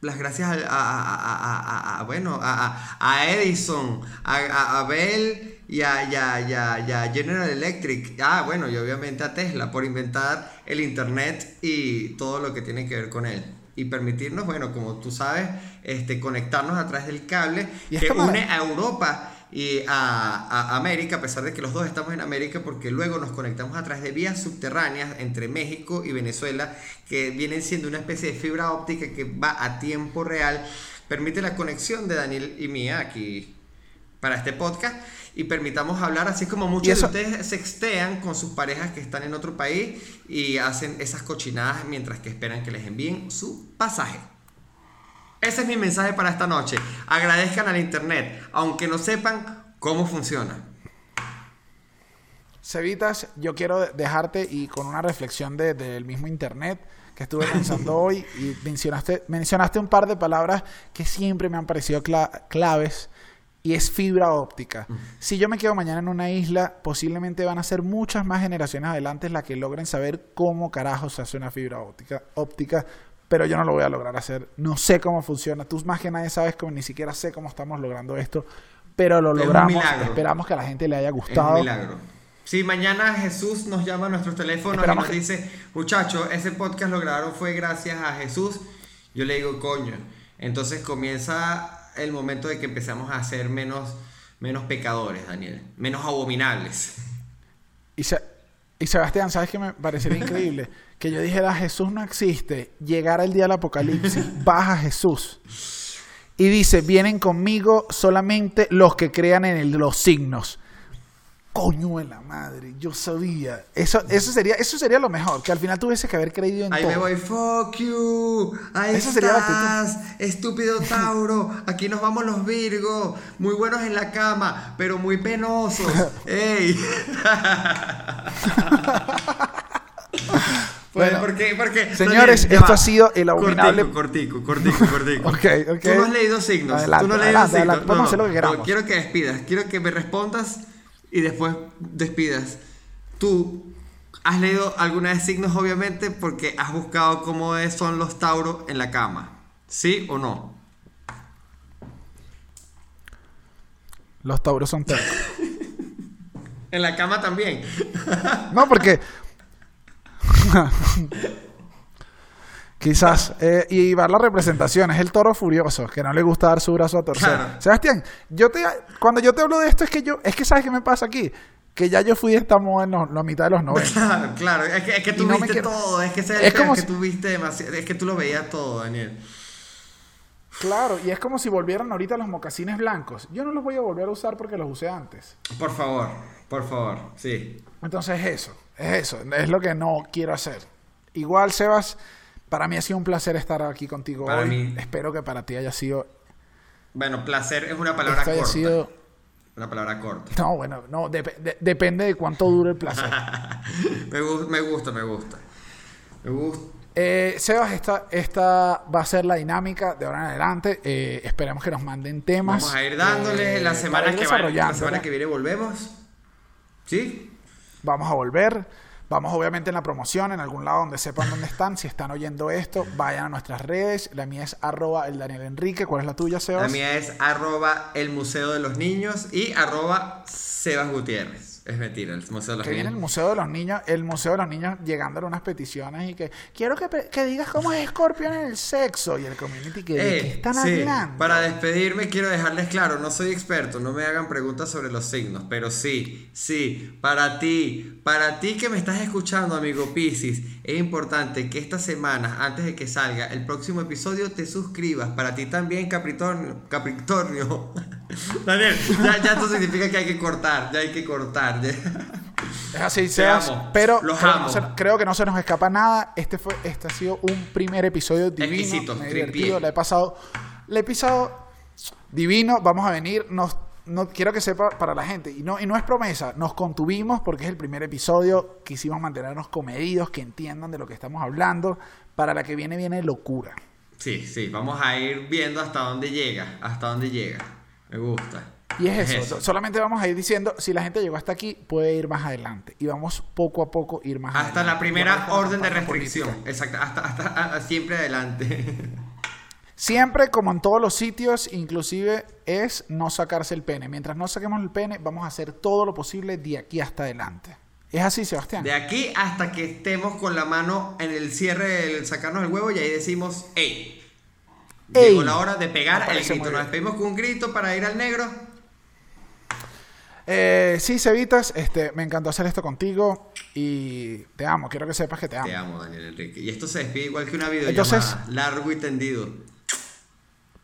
Las gracias a, a, a, a, a, a bueno, a, a Edison, a, a Abel... Y a, y, a, y, a, y a General Electric, ah bueno, y obviamente a Tesla por inventar el internet y todo lo que tiene que ver con él y permitirnos, bueno, como tú sabes, este, conectarnos a través del cable que une a Europa y a, a América, a pesar de que los dos estamos en América, porque luego nos conectamos a través de vías subterráneas entre México y Venezuela, que vienen siendo una especie de fibra óptica que va a tiempo real, permite la conexión de Daniel y mía aquí para este podcast. Y permitamos hablar, así como muchos de ustedes sextean con sus parejas que están en otro país y hacen esas cochinadas mientras que esperan que les envíen su pasaje. Ese es mi mensaje para esta noche. Agradezcan al internet, aunque no sepan cómo funciona. Cevitas, yo quiero dejarte y con una reflexión de, del mismo internet que estuve pensando hoy. Y mencionaste, mencionaste un par de palabras que siempre me han parecido cla- claves. Y es fibra óptica. Mm. Si yo me quedo mañana en una isla, posiblemente van a ser muchas más generaciones adelante las que logren saber cómo carajo se hace una fibra óptica, óptica, pero yo no lo voy a lograr hacer. No sé cómo funciona. Tú más que nadie sabes cómo, ni siquiera sé cómo estamos logrando esto, pero lo es logramos. Esperamos que a la gente le haya gustado. Es un milagro. Si mañana Jesús nos llama a nuestros teléfonos y nos que... dice, muchachos, ese podcast lo grabaron fue gracias a Jesús, yo le digo, coño. Entonces comienza... el momento de que empezamos a ser menos, menos pecadores, Daniel, menos abominables. Y, se, y Sebastián, ¿sabes qué me parecería increíble? Que yo dijera, Jesús no existe, llegara el día del apocalipsis, baja Jesús y dice, vienen conmigo solamente los que crean en el, los signos. Coño de la madre, yo sabía. Eso, eso, sería, eso sería lo mejor, que al final tuviese que haber creído en ahí todo. Ahí me voy, fuck you. Ahí eso estás, estúpido Tauro. Aquí nos vamos los Virgos, muy buenos en la cama, pero muy penosos. ¡Ey! Bueno, ¿por qué? Porque, señores, Daniel, esto va. Ha sido el abominable... Cortico, cortico, cortico, cortico. Okay, okay. Tú no has leído signos. Adelante, Tú no has leído adelante, signos. Adelante. No, vamos a hacer lo que queramos. No, quiero que despidas, quiero que me respondas... Y después despidas. Tú has leído alguna de signos, obviamente, porque has buscado cómo son los Tauros en la cama. ¿Sí o no? Los Tauros son tercos. En la cama también. No, porque... Quizás. Eh, y va la representación. Es el toro furioso, que no le gusta dar su brazo a torcer. Claro. Sebastián, yo te, cuando yo te hablo de esto, es que yo... Es que ¿sabes qué me pasa aquí? Que ya yo fui de esta moda en lo, la mitad de los noventa. Claro, claro. Es que, es que tú no viste quiero... todo. Es que, es es como que si... tú viste demasiado. Es que tú lo veías todo, Daniel. Claro, y es como si volvieran ahorita los mocasines blancos. Yo no los voy a volver a usar porque los usé antes. Por favor, por favor, sí. Entonces es eso. Es eso. Es lo que no quiero hacer. Igual, Sebas... Para mí ha sido un placer estar aquí contigo para hoy. Mí. Espero que para ti haya sido... Bueno, placer es una palabra corta. Sido... Una palabra corta. No, bueno, no de- de- depende de cuánto dure el placer. me, gu- me gusta, me gusta. Me gusta. Eh, Sebas, esta, esta va a ser la dinámica de ahora en adelante. Eh, esperemos que nos manden temas. Vamos a ir dándole eh, la semana que va, la semana que viene volvemos. ¿Sí? Vamos a volver. Vamos obviamente en la promoción, en algún lado donde sepan dónde están. Si están oyendo esto, vayan a nuestras redes. La mía es arroba el Daniel Enrique. ¿Cuál es la tuya, Sebas? La mía es arroba el Museo de los Niños y arroba Sebas Gutiérrez. Es mentira, el Museo de los que Niños. Que viene el Museo de los Niños, el Museo de los Niños llegándole unas peticiones y que quiero que, que digas cómo es Escorpión en el sexo y el community que, eh, que están sí. hablando. Para despedirme quiero dejarles claro, no soy experto, no me hagan preguntas sobre los signos, pero sí, sí, para ti, para ti que me estás escuchando, amigo Piscis, es importante que esta semana, antes de que salga el próximo episodio, te suscribas. Para ti también, Capricornio, Capricornio. Daniel, ya, ya esto significa que hay que cortar, ya hay que cortar. Es así, seas, pero los creo, amo. No se, creo que no se nos escapa nada. Este fue, este ha sido un primer episodio divino, exquisito, me he divertido, le he pasado, le he pasado divino. Vamos a venir, nos, no quiero que sepa para la gente y no y no es promesa, nos contuvimos porque es el primer episodio, quisimos mantenernos comedidos, que entiendan de lo que estamos hablando. Para la que viene viene locura. Sí, sí, vamos a ir viendo hasta dónde llega, hasta dónde llega. Me gusta. Y es eso. es eso, solamente vamos a ir diciendo, si la gente llegó hasta aquí, puede ir más adelante. Y vamos poco a poco ir más hasta adelante. Hasta la primera orden de restricción. Política. Exacto, hasta, hasta, hasta siempre adelante. Siempre, como en todos los sitios, inclusive es no sacarse el pene. Mientras no saquemos el pene, vamos a hacer todo lo posible de aquí hasta adelante. ¿Es así, Sebastián? De aquí hasta que estemos con la mano en el cierre del sacarnos el huevo y ahí decimos, ¡ey! ¡Ey! Llegó la hora de pegar el grito. Nos despedimos con un grito para ir al negro. Eh, sí, Cevitas, este, me encantó hacer esto contigo y te amo, quiero que sepas que te amo. Te amo, Daniel Enrique. Y esto se despide igual que una videollamada. Entonces, largo y tendido.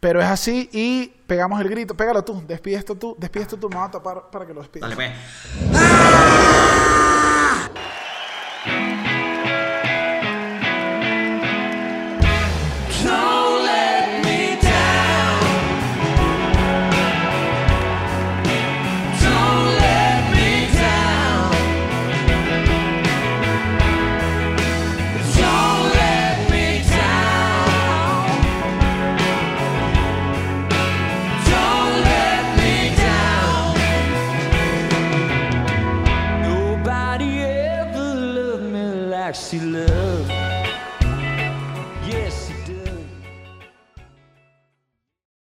Pero es así y pegamos el grito. Pégalo tú, despide esto tú, despide esto tú, me voy a tapar para que lo despidas. Dale, pues.